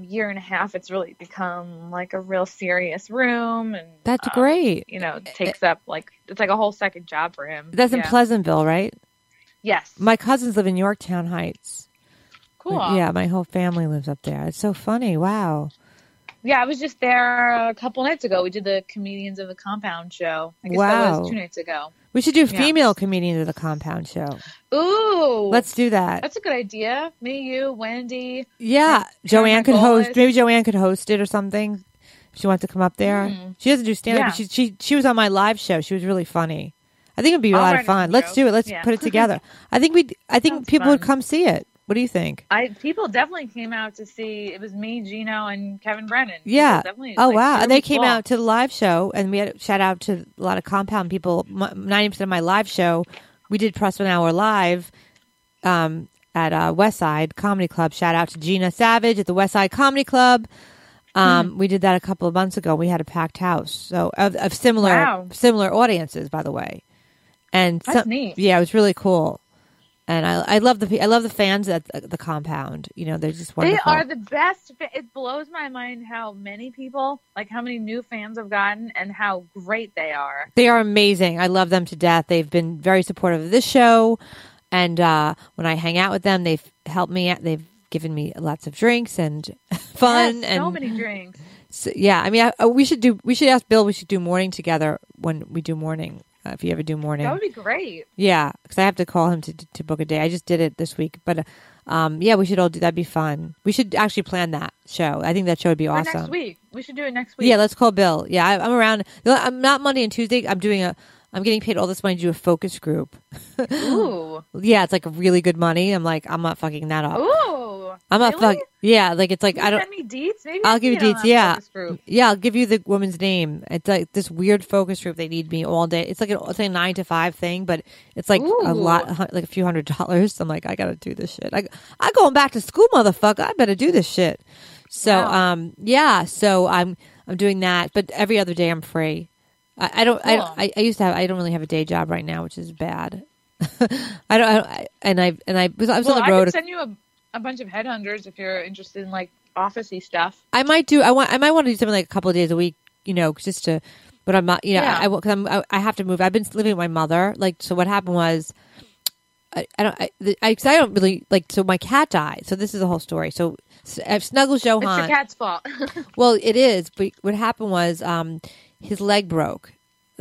Year and a half, it's really become like a real serious room, and that's great. You know, takes up like it's like a whole second job for him. That's in Pleasantville, right? Yes, my cousins live in Yorktown Heights. Cool. Yeah, my whole family lives up there. It's so funny. Wow. Yeah, I was just there a couple nights ago. We did the Comedians of the Compound show. I guess that was 2 nights ago. We should do female Comedians of the Compound show. Ooh. Let's do that. That's a good idea. Me, you, Wendy. Yeah. Joanne could host. Maybe Joanne could host it or something. If she wants to come up there. Mm. She doesn't do stand-up. Yeah. But she was on my live show. She was really funny. I think it would be a lot of fun. Let's do it. Let's put it together. I think people would come see it. What do you think? People definitely came out to see. It was me, Gino, and Kevin Brennan. Yeah. Oh, like, wow. And they came out to the live show, and we had a shout out to a lot of Compound people. 90% of my live show, we did Press 1 Hour Live at Westside Comedy Club. Shout out to Gina Savage at the Westside Comedy Club. We did that a couple of months ago. We had a packed house. So of similar audiences, by the way. And that's neat. Yeah, it was really cool. And I love the fans at the Compound. You know, they're just wonderful. They are the best. It blows my mind how many people, like how many new fans I've gotten and how great they are. They are amazing. I love them to death. They've been very supportive of this show. And when I hang out with them, they've helped me out. They've given me lots of drinks and fun. Yes, so many drinks. So, yeah. I mean, we should ask Bill, we should do morning together when we do morning. if you ever do morning. That would be great. Yeah, because I have to call him to book a day. I just did it this week. But yeah, we should all do that. That'd be fun. We should actually plan that show. I think that show would be awesome. Next week. We should do it next week. Yeah, let's call Bill. Yeah, I'm around. I'm not Monday and Tuesday. I'm getting paid all this money to do a focus group. Ooh. Yeah, it's like really good money. I'm like, I'm not fucking that up. Ooh. I'm not fucking. Yeah, like it's like, I don't. Send me deets? Maybe I'll give you deets. Yeah. Yeah, I'll give you the woman's name. It's like this weird focus group. They need me all day. It's like a 9 to 5 thing, but it's like Ooh. A lot, like a few $100s. I'm like, I got to do this shit. I'm going back to school, motherfucker. I better do this shit. So, wow. Yeah. So I'm doing that, but every other day I'm free. I don't. Cool. I used to have. I don't really have a day job right now, which is bad. I was on the road. I could send you a bunch of headhunters if you're interested in like officey stuff. I might want to do something like a couple of days a week. You know, just to. But I'm not. You know, yeah. I have to move. I've been living with my mother. Like, so what happened was. I don't really like. So my cat died. So this is the whole story. So Snuggles Johan. It's the cat's fault. Well, it is. But what happened was. His leg broke.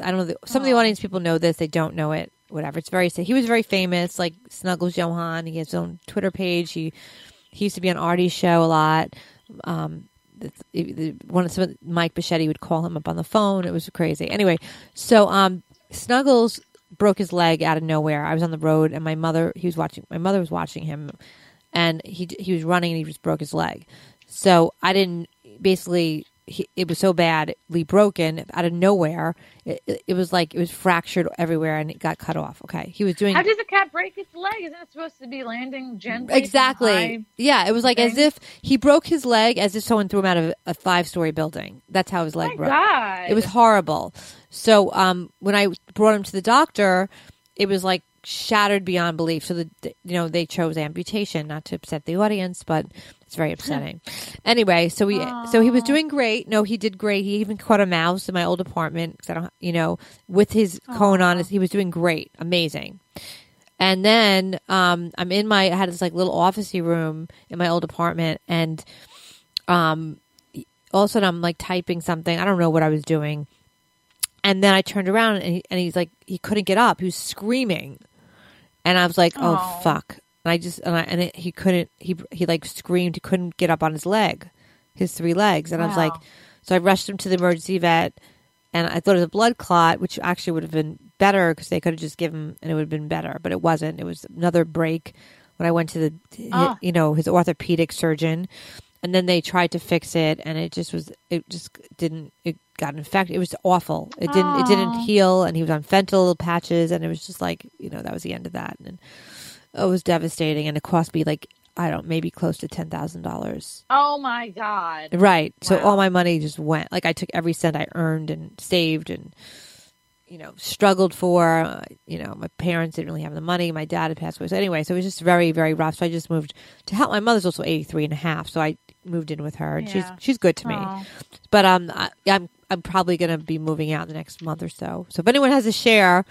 I don't know. Some of the audience people know this. They don't know it. Whatever. It's very sad. He was very famous, like Snuggles Johan. He has his own Twitter page. He used to be on Artie's show a lot. Mike Bichetti would call him up on the phone. It was crazy. Anyway, so Snuggles broke his leg out of nowhere. I was on the road, and my mother was watching him, and he was running, and he just broke his leg. So I didn't basically. It was so badly broken out of nowhere. It was like it was fractured everywhere and it got cut off. Okay, he was doing. How did the cat break its leg? Isn't it supposed to be landing gently? Exactly. Yeah, it was like as if he broke his leg, as if someone threw him out of a 5-story building. That's how his leg broke. God. It was horrible. So when I brought him to the doctor, it was like shattered beyond belief. So they chose amputation, not to upset the audience, but. It's very upsetting. Anyway, so he was doing great. No, he did great. He even caught a mouse in my old apartment because with his cone on, he was doing great, amazing. And then I had this like little officey room in my old apartment, and all of a sudden I'm like typing something. I don't know what I was doing, and then I turned around and he's like he couldn't get up. He was screaming, and I was like, oh fuck. And he couldn't, he like screamed, he couldn't get up on his leg, his 3 legs. And wow. I was like, so I rushed him to the emergency vet and I thought it was a blood clot, which actually would have been better because they could have just given him and it would have been better, but it wasn't. It was another break when I went to his orthopedic surgeon and then they tried to fix it and it got infected. It was awful. It didn't heal and he was on fentanyl patches and it was just like, that was the end of that. And it was devastating, and it cost me like maybe close to $10,000. Oh my God! Right, wow. So all my money just went. Like I took every cent I earned and saved, and struggled for. My parents didn't really have the money. My dad had passed away. So anyway, so it was just very, very rough. So I just moved to help. My mother's also 83 and a half, so I moved in with her, and she's good to me. But I'm probably going to be moving out in the next month or so. So if anyone has a share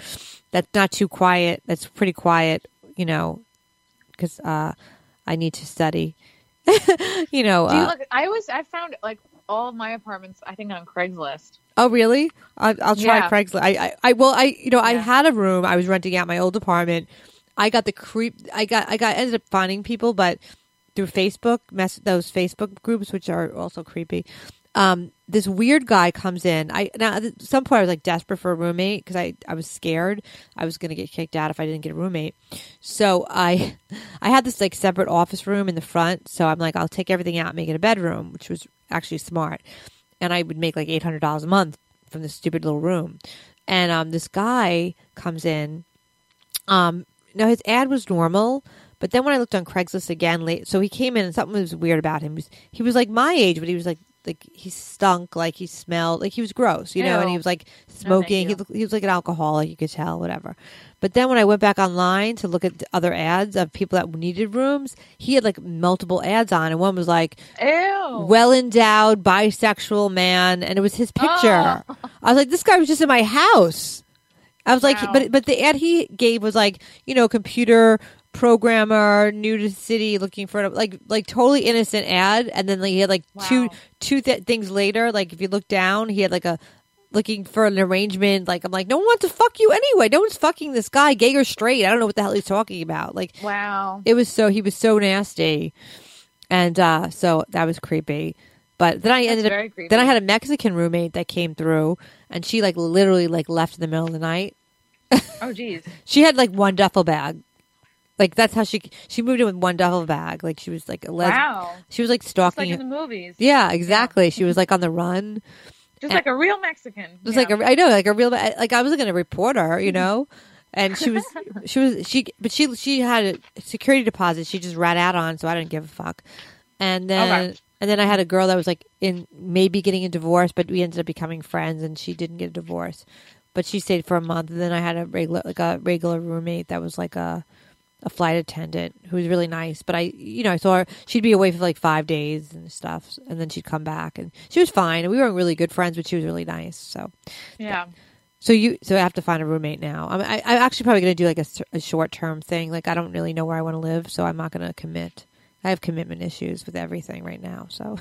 that's not too quiet, that's pretty quiet. Because I need to study. I found like all of my apartments. I think on Craigslist. Oh really? I'll try Craigslist. I had a room. I was renting out my old apartment. I got the creep. I ended up finding people, but through Facebook, those Facebook groups, which are also creepy. This weird guy comes in. At some point I was like desperate for a roommate because I was scared I was going to get kicked out if I didn't get a roommate. So I had this like separate office room in the front. So I'm like, I'll take everything out and make it a bedroom, which was actually smart. And I would make like $800 a month from this stupid little room. And this guy comes in. Now his ad was normal. But then when I looked on Craigslist again late, so he came in and something was weird about him. He was like my age, but he was like he stunk, like he smelled, like he was gross, Ew. And he was like smoking. He was like an alcoholic, you could tell, whatever. But then when I went back online to look at other ads of people that needed rooms, he had like multiple ads on, and one was like, "Ew, well-endowed bisexual man," and it was his picture. Oh. I was like, this guy was just in my house. I was like, wow. but the ad he gave was like, computer programmer, new to the city, looking for like totally innocent ad, and then he had like two things later. Like if you look down, he had like a looking for an arrangement. Like, I'm like, no one wants to fuck you anyway. No one's fucking this guy, gay or straight. I don't know what the hell he's talking about. Like, wow. It was so, he was so nasty. And so that was creepy. But then I ended up, then I had a Mexican roommate that came through, and she like literally like left in the middle of the night. Oh, geez. She had like one duffel bag. Like, that's how she moved in with one duffel bag. Like, she was like a lesbian. Wow. She was like stalking. Just like in the movies. Yeah, exactly. Yeah. She was like on the run. Just and, like a real Mexican. Just like a, I know, like a real, like I wasn't going to report her, you know? And she had a security deposit she just ran out on, so I didn't give a fuck. And then, okay. And then I had a girl that was like in maybe getting a divorce, but we ended up becoming friends, and she didn't get a divorce. But she stayed for a month, and then I had a regular roommate that was like a flight attendant who was really nice, but I saw her, she'd be away for like 5 days and stuff, and then she'd come back, and she was fine, and we weren't really good friends, but she was really nice. So yeah, so I have to find a roommate now. I'm actually probably going to do like a short term thing. Like, I don't really know where I want to live, so I'm not going to commit. I have commitment issues with everything right now, so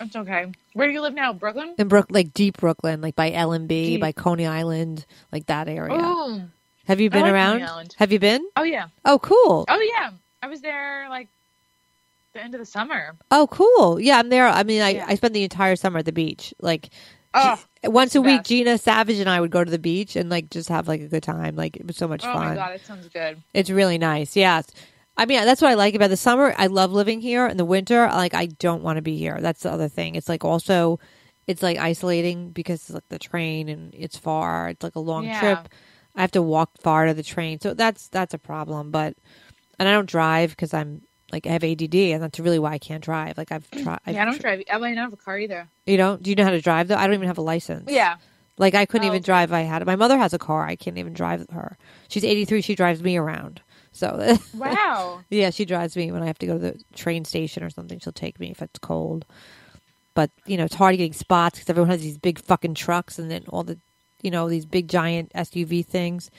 that's okay. Where do you live now? Brooklyn? In Brooklyn, like deep Brooklyn, like by L&B, by Coney Island, like that area. Ooh. Have you been around? Have you been? Oh, yeah. Oh, cool. Oh, yeah. I was there like the end of the summer. Oh, cool. Yeah, I'm there. I mean, I spent the entire summer at the beach. Like, once a week, Gina Savage and I would go to the beach and like just have like a good time. Like, it was so much fun. Oh, my God. It sounds good. It's really nice. Yeah. I mean, that's what I like about the summer. I love living here. In the winter, like, I don't want to be here. That's the other thing. It's like also, it's like isolating because it's like the train and it's far. It's like a long trip. I have to walk far to the train, so that's a problem. But and I don't drive because I'm like I have ADD, and that's really why I can't drive. Like I've tried. Yeah, I don't drive. I mean, I don't have a car either. You don't? Do you know how to drive though? I don't even have a license. Yeah. Like I couldn't even drive. I had it. My mother has a car. I can't even drive her. She's 83. She drives me around. So wow. Yeah, she drives me when I have to go to the train station or something. She'll take me if it's cold. But you know, it's hard getting spots because everyone has these big fucking trucks, and then all the. You know, these big giant SUV things,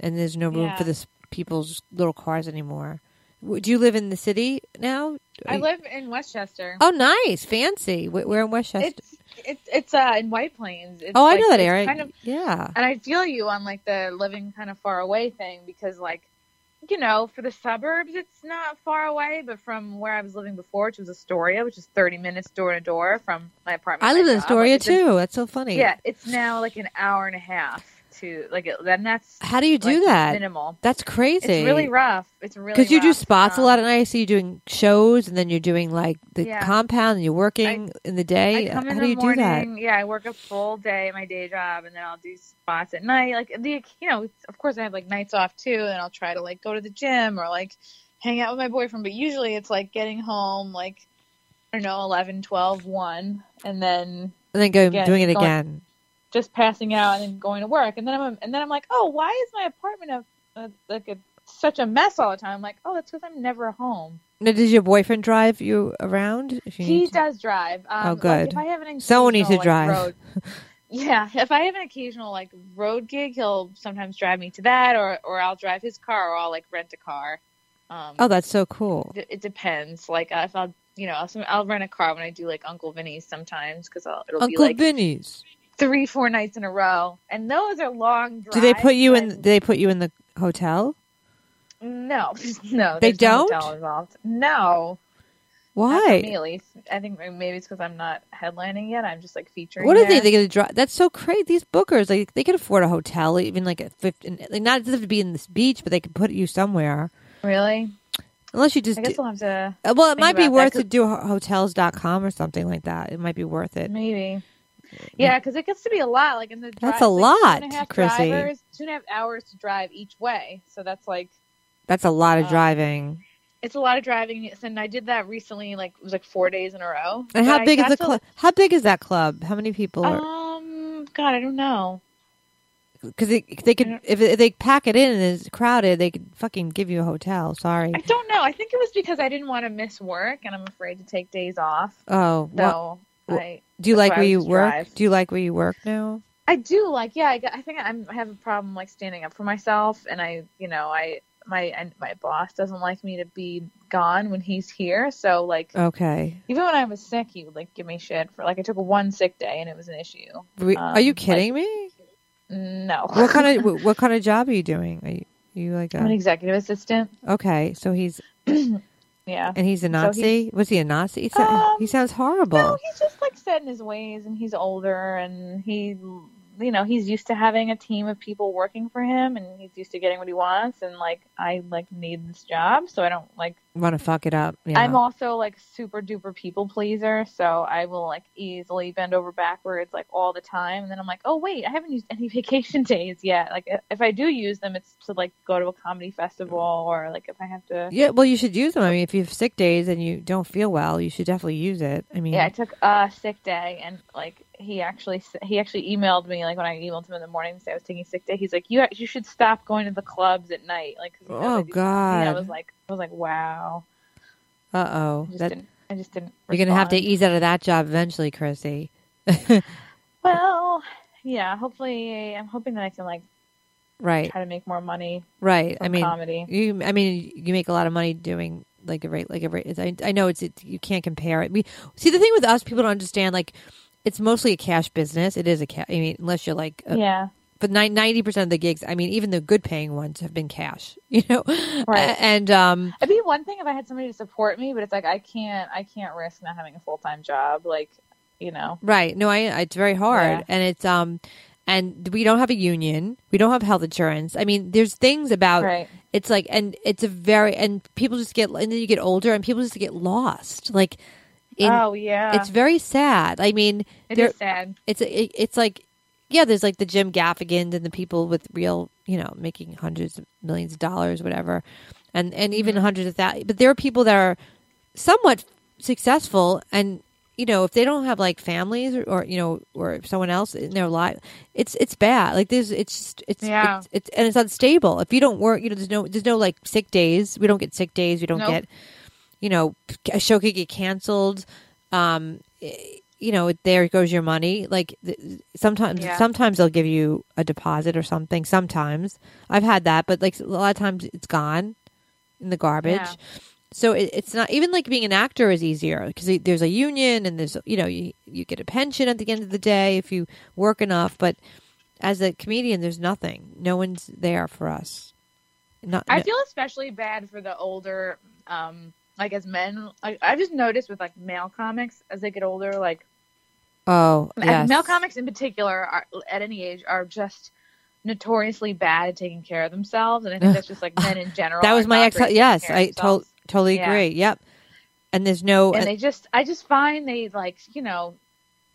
and there's no room for this people's little cars anymore. Do you live in the city now? I live in Westchester. Oh, nice, fancy. We're in Westchester. It's in White Plains. It's I know that area. Kind of, yeah, and I feel you on like the living kind of far away thing because, like, you know, for the suburbs, it's not far away. But from where I was living before, which was Astoria, which is 30 minutes door to door from my apartment. I live in Astoria too. That's so funny. Yeah, it's now like an hour and a half to like. Then that's how do you do like, that? Minimal. That's crazy. It's really rough. It's really because you do spots a lot at night. I see you doing shows, and then you're doing like the compound, and you're working in the day. How do you do that? Yeah, I work a full day at my day job, and then I'll do spots at night. Like of course I have like nights off too, and I'll try to like go to the gym or like hang out with my boyfriend. But usually it's like getting home like I don't know 11, 12, 1, and then doing it again. Just passing out and then going to work, and then I'm like, oh, why is my apartment such a mess all the time? I'm like, oh, that's because I'm never home. Now, does your boyfriend drive you around? He does drive. Oh, good. Like, if I have an someone needs to drive. If I have an occasional like road gig, he'll sometimes drive me to that, or I'll drive his car, or I'll like rent a car. Oh, that's so cool. It depends. Like if I'll I'll rent a car when I do like Uncle Vinny's sometimes because it'll be like Uncle Vinny's. 3-4 nights in a row, and those are long drives. Do they put you in the hotel? No, they don't. No hotel involved. No. Why? Not for me, at least. I think maybe it's because I'm not headlining yet. I'm just like featuring. What are they? They get a drive. That's so crazy. These bookers, like they could afford a hotel, even like $15. Like not have to be in this beach, but they could put you somewhere. Really? Unless you just, I guess we'll have to. Well, it might be worth to do hotels.com or something like that. It might be worth it. Maybe. Yeah, because it gets to be a lot. Like in the drive, that's a like lot, 2.5 hours to drive each way. So that's like that's a lot of driving. It's a lot of driving, and I did that recently. Like it was like 4 days in a row. And how big is the club? How big is that club? How many people? God, I don't know. Because they could if they pack it in and it's crowded, they could fucking give you a hotel. Sorry, I don't know. I think it was because I didn't want to miss work, and I'm afraid to take days off. Oh, so. Well. Do you like where you work? Drive. Do you like where you work now? I do like, yeah. I think I have a problem like standing up for myself, and I, you know, I my boss doesn't like me to be gone when he's here. So like, okay, even when I was sick, he would like give me shit for like, I took one sick day and it was an issue. Are you kidding me? No. What kind of job are you doing? Are you like I'm an executive assistant. Okay. So he's, yeah. And he's a Nazi. So was he a Nazi? He sounds horrible. No, he's just like set in his ways and he's older and he, you know, he's used to having a team of people working for him and he's used to getting what he wants. And like, I like need this job. So I don't like want to fuck it up. Yeah. I'm also like super duper people pleaser. So I will like easily bend over backwards like all the time. And then I'm like, oh wait, I haven't used any vacation days yet. Like if I do use them, it's to like go to a comedy festival or like if I have to. Yeah. Well, you should use them. I mean, if you have sick days and you don't feel well, you should definitely use it. I mean, yeah, I took a sick day and like, he actually emailed me like when I emailed him in the morning to say I was taking a sick day. He's like, you should stop going to the clubs at night. Like, oh God! And I was like, wow. Uh-oh. I just didn't. You're gonna have to ease out of that job eventually, Chrissie. Well, yeah. Hopefully, I'm hoping that I can like, right, try to make more money. Right. I mean, comedy. You make a lot of money doing like a rate. I know it's you can't compare it. We see the thing with us, people don't understand like. It's mostly a cash business. It is a cash. I mean, unless you're like, yeah. But 90% of the gigs, I mean, even the good paying ones have been cash, you know? Right. And it'd be one thing if I had somebody to support me, but it's like, I can't risk not having a full-time job. Like, you know? Right. No, it's very hard. Yeah. And it's, and we don't have a union. We don't have health insurance. I mean, there's things about, right. It's like, and it's a very, and people just get, and then you get older and people just get lost. Like, oh yeah, it's very sad. I mean, it is sad. It's like, yeah, there's like the Jim Gaffigan and the people with real, you know, making hundreds of millions of dollars, whatever, and even hundreds of thousands. But there are people that are somewhat successful, and you know, if they don't have like families or you know, or someone else in their life, it's bad. Like there's, it's and it's unstable. If you don't work, you know, there's no like sick days. We don't get sick days. We don't get. You know, a show could get canceled. You know, there goes your money. Like sometimes they'll give you a deposit or something. Sometimes I've had that, but like a lot of times it's gone in the garbage. Yeah. So it's not even like being an actor is easier because there's a union and there's, you know, you get a pension at the end of the day if you work enough. But as a comedian, there's nothing. No one's there for us. I feel especially bad for the older. Like as men, I've just noticed with like male comics as they get older, like male comics in particular are, at any age are just notoriously bad at taking care of themselves, and I think that's just like men in general. That was my ex. Yes, I totally agree. Yeah. Yep. And there's no, and I just find they like, you know,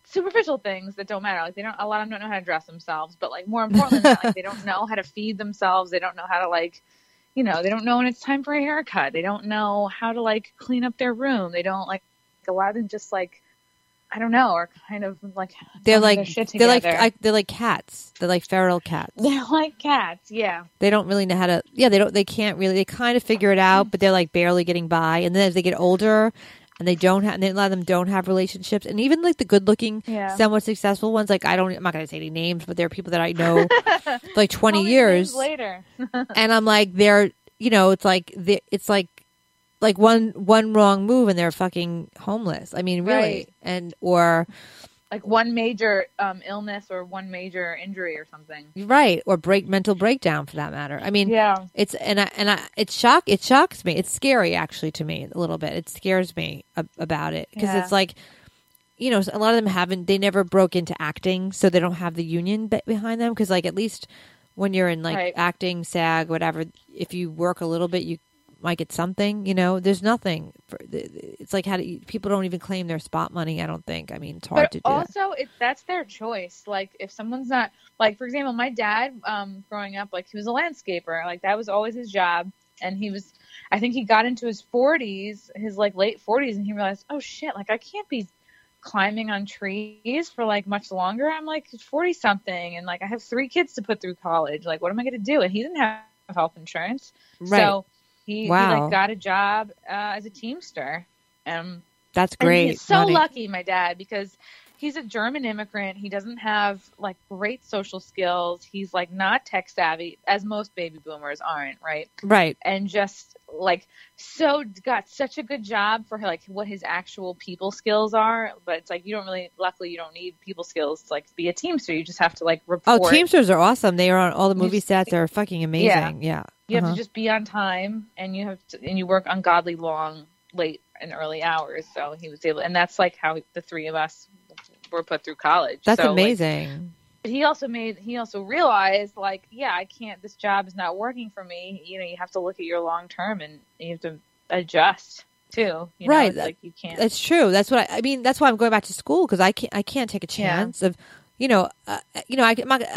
superficial things that don't matter. Like they don't, a lot of them don't know how to dress themselves, but like more importantly, than that, like they don't know how to feed themselves. They don't know how to like. You know, they don't know when it's time for a haircut. They don't know how to like clean up their room. They don't like a lot of them just like I don't know are kind of like they're like cats. They're like feral cats. They're like cats. Yeah. They don't really know how to. Yeah, they kind of figure it out, but they're like barely getting by. And then as they get older, and a lot of them don't have relationships. And even like the good looking, somewhat successful ones. Like I'm not going to say any names, but there are people that I know for like 20 years later. And I'm like, they're, you know, it's like one wrong move and they're fucking homeless. I mean, really. Right. And, or like one major illness or one major injury or something. Right. Or mental breakdown for that matter. I mean, it's, and I, it shocks me. It's scary actually to me a little bit. It scares me about it. Cause it's like, you know, a lot of them they never broke into acting. So they don't have the union behind them. Cause like, at least when you're in like acting, SAG, whatever, if you work a little bit, you might get something, you know, there's nothing. It's like people don't even claim their spot money. I don't think. I mean, it's hard to do. But also, that's their choice. Like if someone's not like, for example, my dad growing up, like he was a landscaper. Like that was always his job. And he was, I think he got into his 40s, his like late 40s, and he realized, oh shit, like I can't be climbing on trees for like much longer. I'm like 40 something. And like I have 3 kids to put through college. Like what am I going to do? And he didn't have health insurance. Right. So he like got a job as a Teamster. That's great. And he's so lucky, my dad, because he's a German immigrant. He doesn't have like great social skills. He's like not tech savvy, as most baby boomers aren't, right? Right. And just like so got such a good job for like what his actual people skills are. But it's like you don't really, luckily you don't need people skills to like be a Teamster. You just have to like report. Oh, Teamsters are awesome. They are on all the movie sets. They're fucking amazing. Yeah. You have to just be on time, and you have to, and you work ungodly long, late and early hours. So he was able, and that's like how the three of us were put through college. That's so amazing. Like, but he also realized like, yeah, I can't, this job is not working for me. You know, you have to look at your long term, and you have to adjust too. You right. Know, like you can't. That's true. That's what I mean. That's why I'm going back to school. 'Cause I can't take a chance of, I'm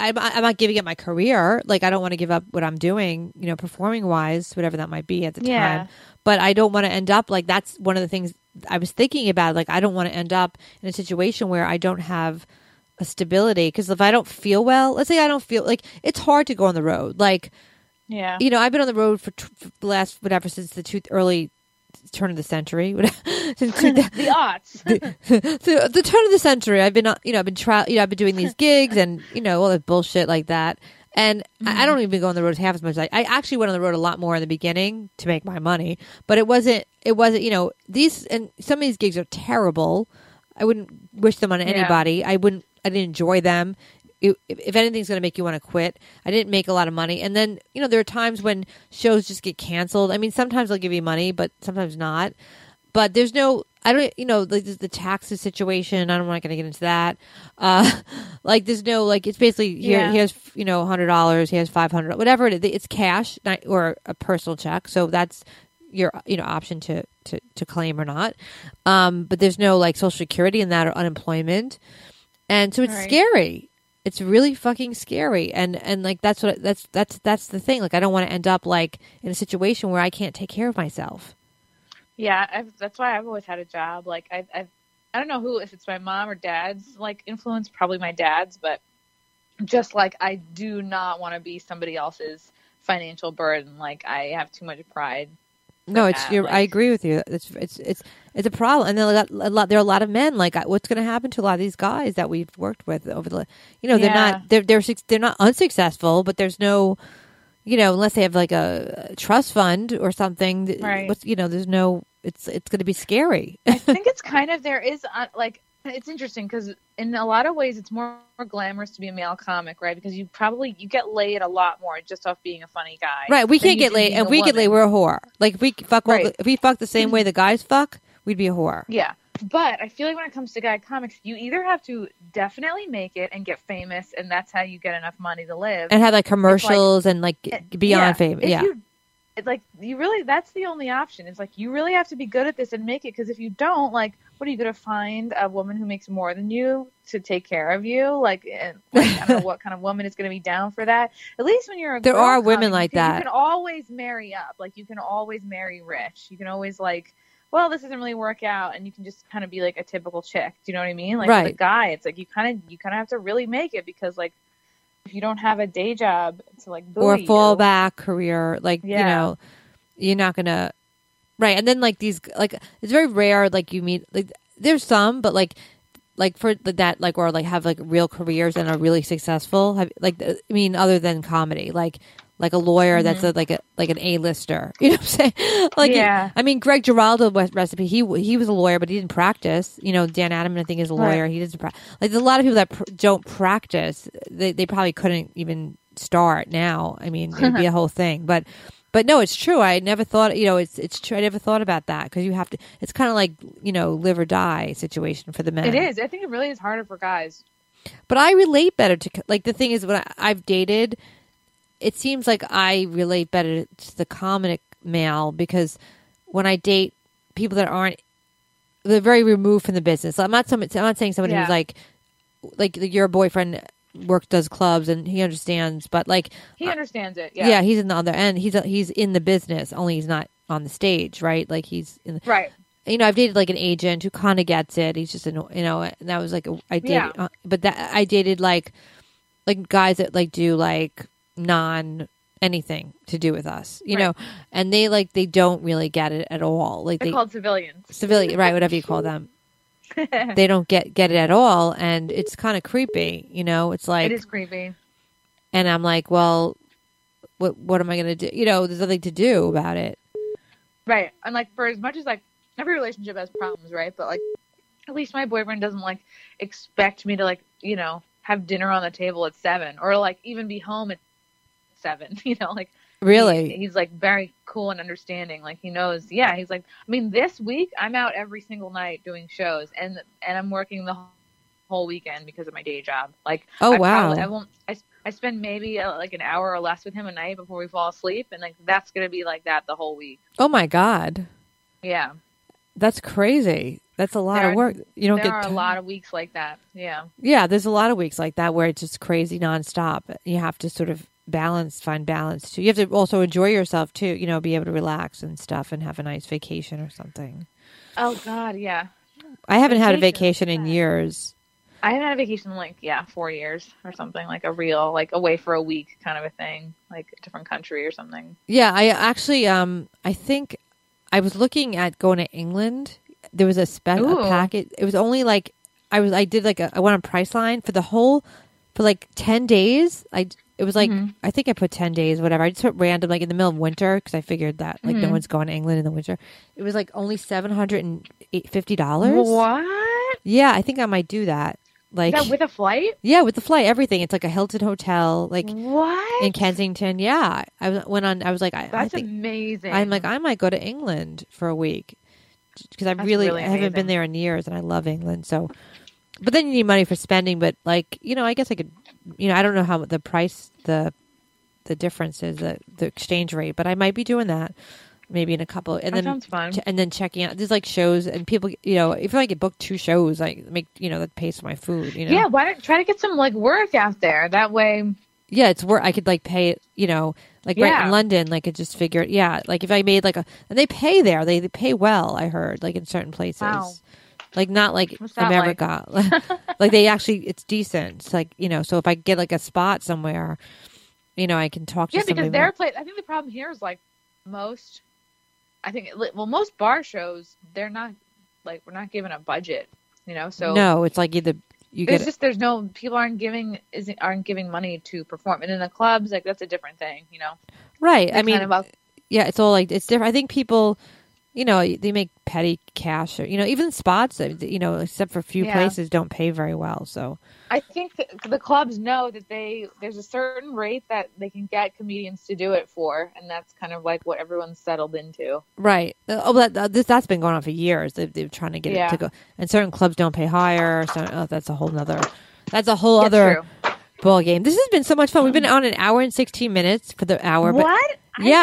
not giving up my career. Like, I don't want to give up what I'm doing, you know, performing wise, whatever that might be at the time. But I don't want to end up like, that's one of the things I was thinking about. Like, I don't want to end up in a situation where I don't have a stability. Because if I don't feel well, let's say I don't feel like, it's hard to go on the road. Like, yeah, you know, I've been on the road for the last, whatever, since the early turn of the century. The aughts. the turn of the century. I've been, you know, I've been doing these gigs and, you know, all that bullshit like that. And I don't even go on the road half as much. I actually went on the road a lot more in the beginning to make my money, but it wasn't, you know, these, and some of these gigs are terrible. I wouldn't wish them on anybody. Yeah. I didn't enjoy them. If anything's going to make you want to quit. I didn't make a lot of money. And then, you know, there are times when shows just get canceled. I mean, sometimes they'll give you money, but sometimes not. But there's no, I don't, you know, like the taxes situation. I'm not going to get into that. Like there's no, like it's basically here. He has, you know, $100. He has $500, whatever it is. It's cash or a personal check. So that's your, you know, option to claim or not. But there's no like Social Security in that or unemployment. And so it's scary. It's really fucking scary, and like that's the thing. Like I don't want to end up like in a situation where I can't take care of myself. Yeah, that's why I've always had a job. Like I don't know who, if it's my mom or dad's like influence, probably my dad's, but just like I do not want to be somebody else's financial burden. Like I have too much pride. No, I agree with you. It's a problem, and there are a lot of men. Like, what's going to happen to a lot of these guys that we've worked with over the, you know, they're not unsuccessful, but there's no, you know, unless they have like a trust fund or something, right? You know, there's no. It's going to be scary. I think it's kind of it's interesting because in a lot of ways it's more glamorous to be a male comic, right? Because you get laid a lot more just off being a funny guy. Right. We can't get laid, and we get laid, we're a whore. Like if we fuck the same way the guys fuck, we'd be a whore. Yeah. But I feel like when it comes to guy comics, you either have to definitely make it and get famous, and that's how you get enough money to live, and have like commercials like, and like beyond famous. Yeah. That's the only option. It's like you really have to be good at this and make it, because if you don't, like, what are you going to find a woman who makes more than you to take care of you? Like, I don't know what kind of woman is going to be down for that. At least when you're a girl, there are women like that. You can always marry up. Like, you can always marry rich. You can always like, well, this doesn't really work out, and you can just kind of be like a typical chick. Do you know what I mean? Like right. With a guy, it's like you kind of have to really make it, because like, if you don't have a day job to like buoy or fallback career, like you know, you're not gonna right. And then like these, like it's very rare. Like you meet, like there's some, but like for that, like or like have like real careers and are really successful. I mean, other than comedy, like a lawyer that's like an A-lister. You know what I'm saying? Like I mean, Greg Giraldo recipe. He was a lawyer, but he didn't practice. You know, Dan Adam, I think, is a lawyer. Right. He doesn't practice. Like there's a lot of people that don't practice. They probably couldn't even start now. I mean, it'd be a whole thing. But no, it's true. I never thought. You know, it's true. I never thought about that, because you have to. It's kind of like, you know, live or die situation for the men. It is. I think it really is harder for guys. But I relate better to, like, the thing is when I've dated. It seems like I relate better to the comic male, because when I date people that aren't, they're very removed from the business. So I'm not saying somebody who's like your boyfriend does clubs and he understands, but like he understands it. Yeah, he's in the other end. He's in the business, only he's not on the stage, right? Like he's in the, right. You know, I've dated like an agent who kind of gets it. He's just, you know, and that was like I dated, but that I dated like guys that like do like. Non anything to do with us, you know, and they don't really get it at all. Like they're called civilians, right? Whatever you call them. they don't get it at all. And it's kind of creepy, you know, it's like, it is creepy. And I'm like, well, what am I going to do? You know, there's nothing to do about it. Right. And like, for as much as like every relationship has problems, right? But like, at least my boyfriend doesn't like expect me to like, you know, have dinner on the table at 7 or like even be home at 7, you know, like really he's like very cool and understanding. Like he knows. Yeah. He's like, I mean, this week I'm out every single night doing shows and I'm working the whole weekend because of my day job. Like, oh, wow. I spend maybe like an hour or less with him a night before we fall asleep. And like, that's going to be like that the whole week. Oh my God. Yeah. That's crazy. That's a lot of work. You don't there are a lot of weeks like that. Yeah. Yeah. There's a lot of weeks like that where it's just crazy nonstop. You have to sort of find balance too. You have to also enjoy yourself too, you know, be able to relax and stuff and have a nice vacation or something. Oh God. Yeah. I haven't had a vacation in years. I haven't had a vacation in like, 4 years or something, like a real, like away for a week kind of a thing, like a different country or something. Yeah. I actually, I think I was looking at going to England. There was a packet. It was only like I went on Priceline for like 10 days. I think I put 10 days, whatever. I just put random like in the middle of winter because I figured that like no one's going to England in the winter. It was like only $750. What? Yeah, I think I might do that. Like is that with a flight? Yeah, with the flight, everything. It's like a Hilton hotel, like what in Kensington. Yeah, I was like, that's amazing. I'm like, I might go to England for a week. Because I haven't been there in years, and I love England. So, but then you need money for spending. But like, you know, I guess I could. You know, I don't know how the price, the difference is, the exchange rate. But I might be doing that, maybe in a couple. And that sounds fun. And then checking out. There's like shows, and people. You know, if I could book 2 shows, like make that pays for my food. You know, yeah. Why don't try to get some like work out there? That way. Yeah, it's work. I could like pay it, you know, like right in London, like I just figured, like if I made like and they pay there, they pay well, I heard, like in certain places. Wow. Like not like America. Like they actually, it's decent. It's like, you know, so if I get like a spot somewhere, you know, I can talk to somebody. Yeah, because their place, I think the problem here is like most bar shows, they're not like, we're not given a budget, you know, so. No, it's like either. People aren't giving money to perform, and in the clubs, like that's a different thing, you know. Right. It's it's all like it's different. I think people, you know, they make petty cash, or you know, even spots, you know, except for a few places, don't pay very well. So I think the clubs know that there's a certain rate that they can get comedians to do it for, and that's kind of like what everyone's settled into. Right. Oh, that's been going on for years. They're trying to get it to go, and certain clubs don't pay higher. So that's a whole other ball game. This has been so much fun. We've been on an hour and 16 minutes for the hour. What? We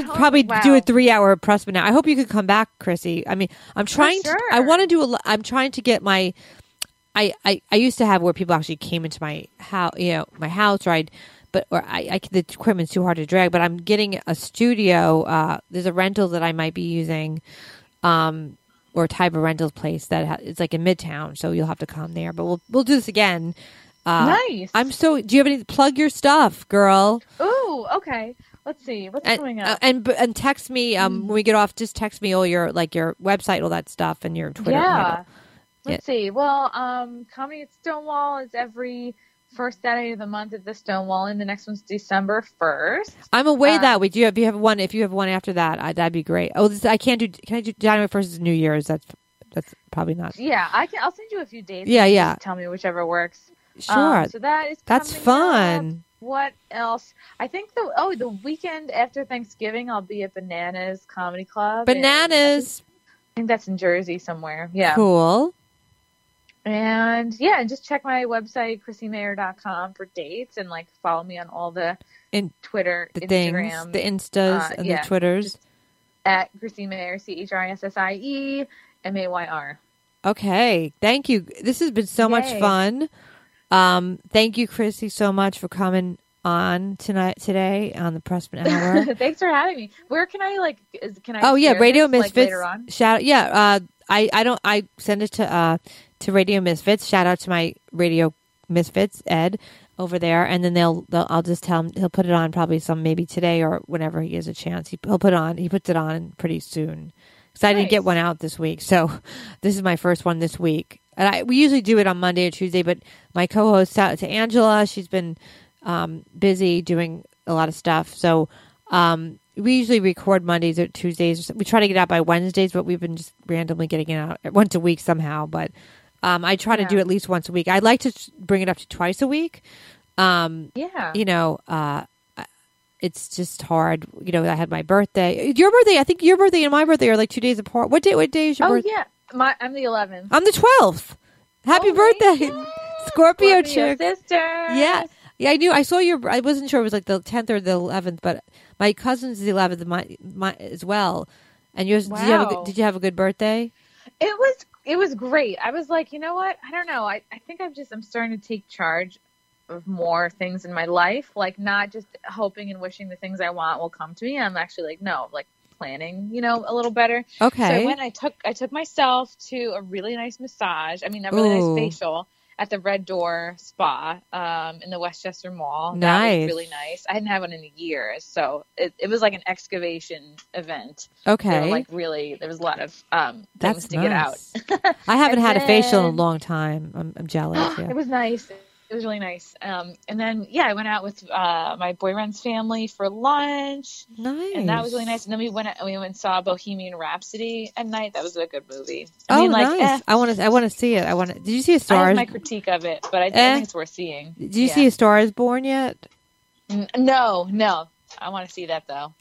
could probably do a 3-hour press, but now I hope you could come back, Chrissie. I mean, I'm trying to, I want to do a, I'm trying to get my, I used to have where people actually came into my house, you know, the equipment's too hard to drag, but I'm getting a studio. There's a rental that I might be using, or a type of rental place that it's like in Midtown. So you'll have to come there, but we'll do this again. Nice. Do you have any, plug your stuff, girl? Ooh, okay. Let's see what's coming up, and text me when we get off. Just text me all your website, all that stuff, and your Twitter. Yeah, let's see. Well, comedy at Stonewall is every first Saturday of the month at the Stonewall, and the next one's December 1st. I'm away that week. If you have one after that, that'd be great. Oh, I can't do. Can I do January 1st is New Year's? That's probably not. Yeah, I can. I'll send you a few dates. Yeah. Just tell me whichever works. Sure. So that's fun. Up. What else? I think the weekend after Thanksgiving, I'll be at Bananas Comedy Club. Bananas. I think that's in Jersey somewhere. Yeah. Cool. And just check my website, chrissiemayer.com, for dates, and like follow me on all the Twitter, the Instagram, things, the Instas, and the Twitters. Just at Chrissie Mayr, ChrissieMayr. Okay. Thank you. This has been so much fun. Thank you, Chrissie, so much for coming on today on the Pressman Hour. Thanks for having me. Where can I Radio Misfits, later on? Shout out. I send it to Radio Misfits. Shout out to my Radio Misfits Ed over there, and then I'll just tell him he'll put it on probably maybe today or whenever he has a chance. He'll put it on pretty soon. because I didn't get one out this week. So this is my first one this week. And we usually do it on Monday or Tuesday, but my co-host, Angela, she's been busy doing a lot of stuff. So we usually record Mondays or Tuesdays. Or so. We try to get out by Wednesdays, but we've been just randomly getting it out once a week somehow. But I try to do at least once a week. I'd like to bring it up to twice a week. You know, it's just hard. You know, I had my birthday. Your birthday, I think your birthday and my birthday are like 2 days apart. What day is your birthday? Oh, yeah. I'm the 11th. I'm the 12th. Happy birthday, Scorpio chick. Sister. Yeah, I knew. I saw your. I wasn't sure it was like the 10th or the 11th, but my cousin's the 11th. My as well. And yours. Wow. Did you have a good birthday? It was great. I was like, you know what? I don't know. I think I'm starting to take charge of more things in my life. Like not just hoping and wishing the things I want will come to me. I'm actually like, no, like. Planning, you know, a little better. Okay. So I took myself to a really nice massage. I mean, a really nice facial at the Red Door Spa in the Westchester Mall. Nice. That was really nice. I hadn't had one in years, so it was like an excavation event. Okay. So like really, there was a lot of things to get out. I haven't had a facial in a long time. I'm jealous. Yeah. It was nice. It was really nice. And then, I went out with my boyfriend's family for lunch. Nice. And that was really nice. And then we went and saw Bohemian Rhapsody at night. That was a good movie. Nice. I want to see it. Did you see A Star Is Born? That's my critique of it, but I think it's worth seeing. Did you see A Star Is Born yet? No. I want to see that, though.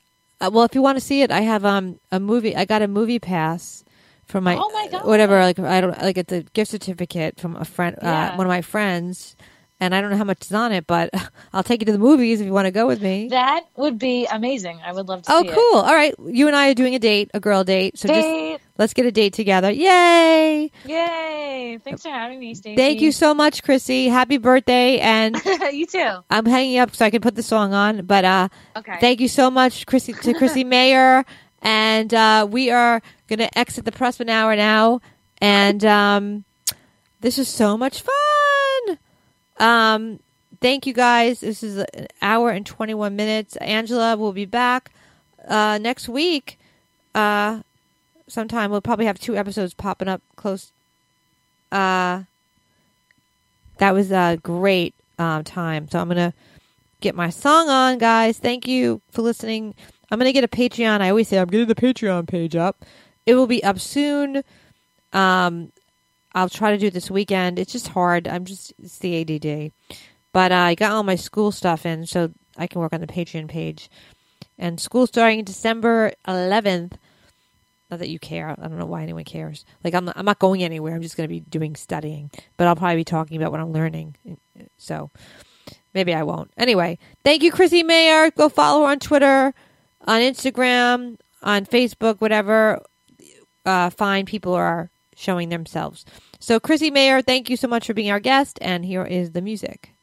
Well, if you want to see it, I have a movie. I got a movie pass. From my, whatever, like I don't like it's a gift certificate from a friend, one of my friends, and I don't know how much is on it, but I'll take you to the movies if you want to go with me. That would be amazing. I would love to. See cool! It. All right, you and I are doing a girl date. So just let's get a date together. Yay! Yay! Thanks for having me, Stacey. Thank you so much, Chrissie. Happy birthday, and you too. I'm hanging up so I can put the song on, but thank you so much, Chrissie Mayr. And we are going to exit the Pressman Hour now. And this is so much fun. Thank you, guys. This is an hour and 21 minutes. Angela will be back next week. Sometime we'll probably have 2 episodes popping up close. That was a great time. So I'm going to get my song on, guys. Thank you for listening. I'm going to get a Patreon. I always say I'm getting the Patreon page up. It will be up soon. I'll try to do it this weekend. It's just hard. It's the ADD. But I got all my school stuff in, so I can work on the Patreon page. And school starting December 11th. Not that you care. I don't know why anyone cares. Like I'm not going anywhere. I'm just going to be doing studying. But I'll probably be talking about what I'm learning. So maybe I won't. Anyway, thank you, Chrissie Mayr. Go follow her on Twitter. On Instagram, on Facebook, whatever, fine people are showing themselves. So Chrissie Mayr, thank you so much for being our guest. And here is the music.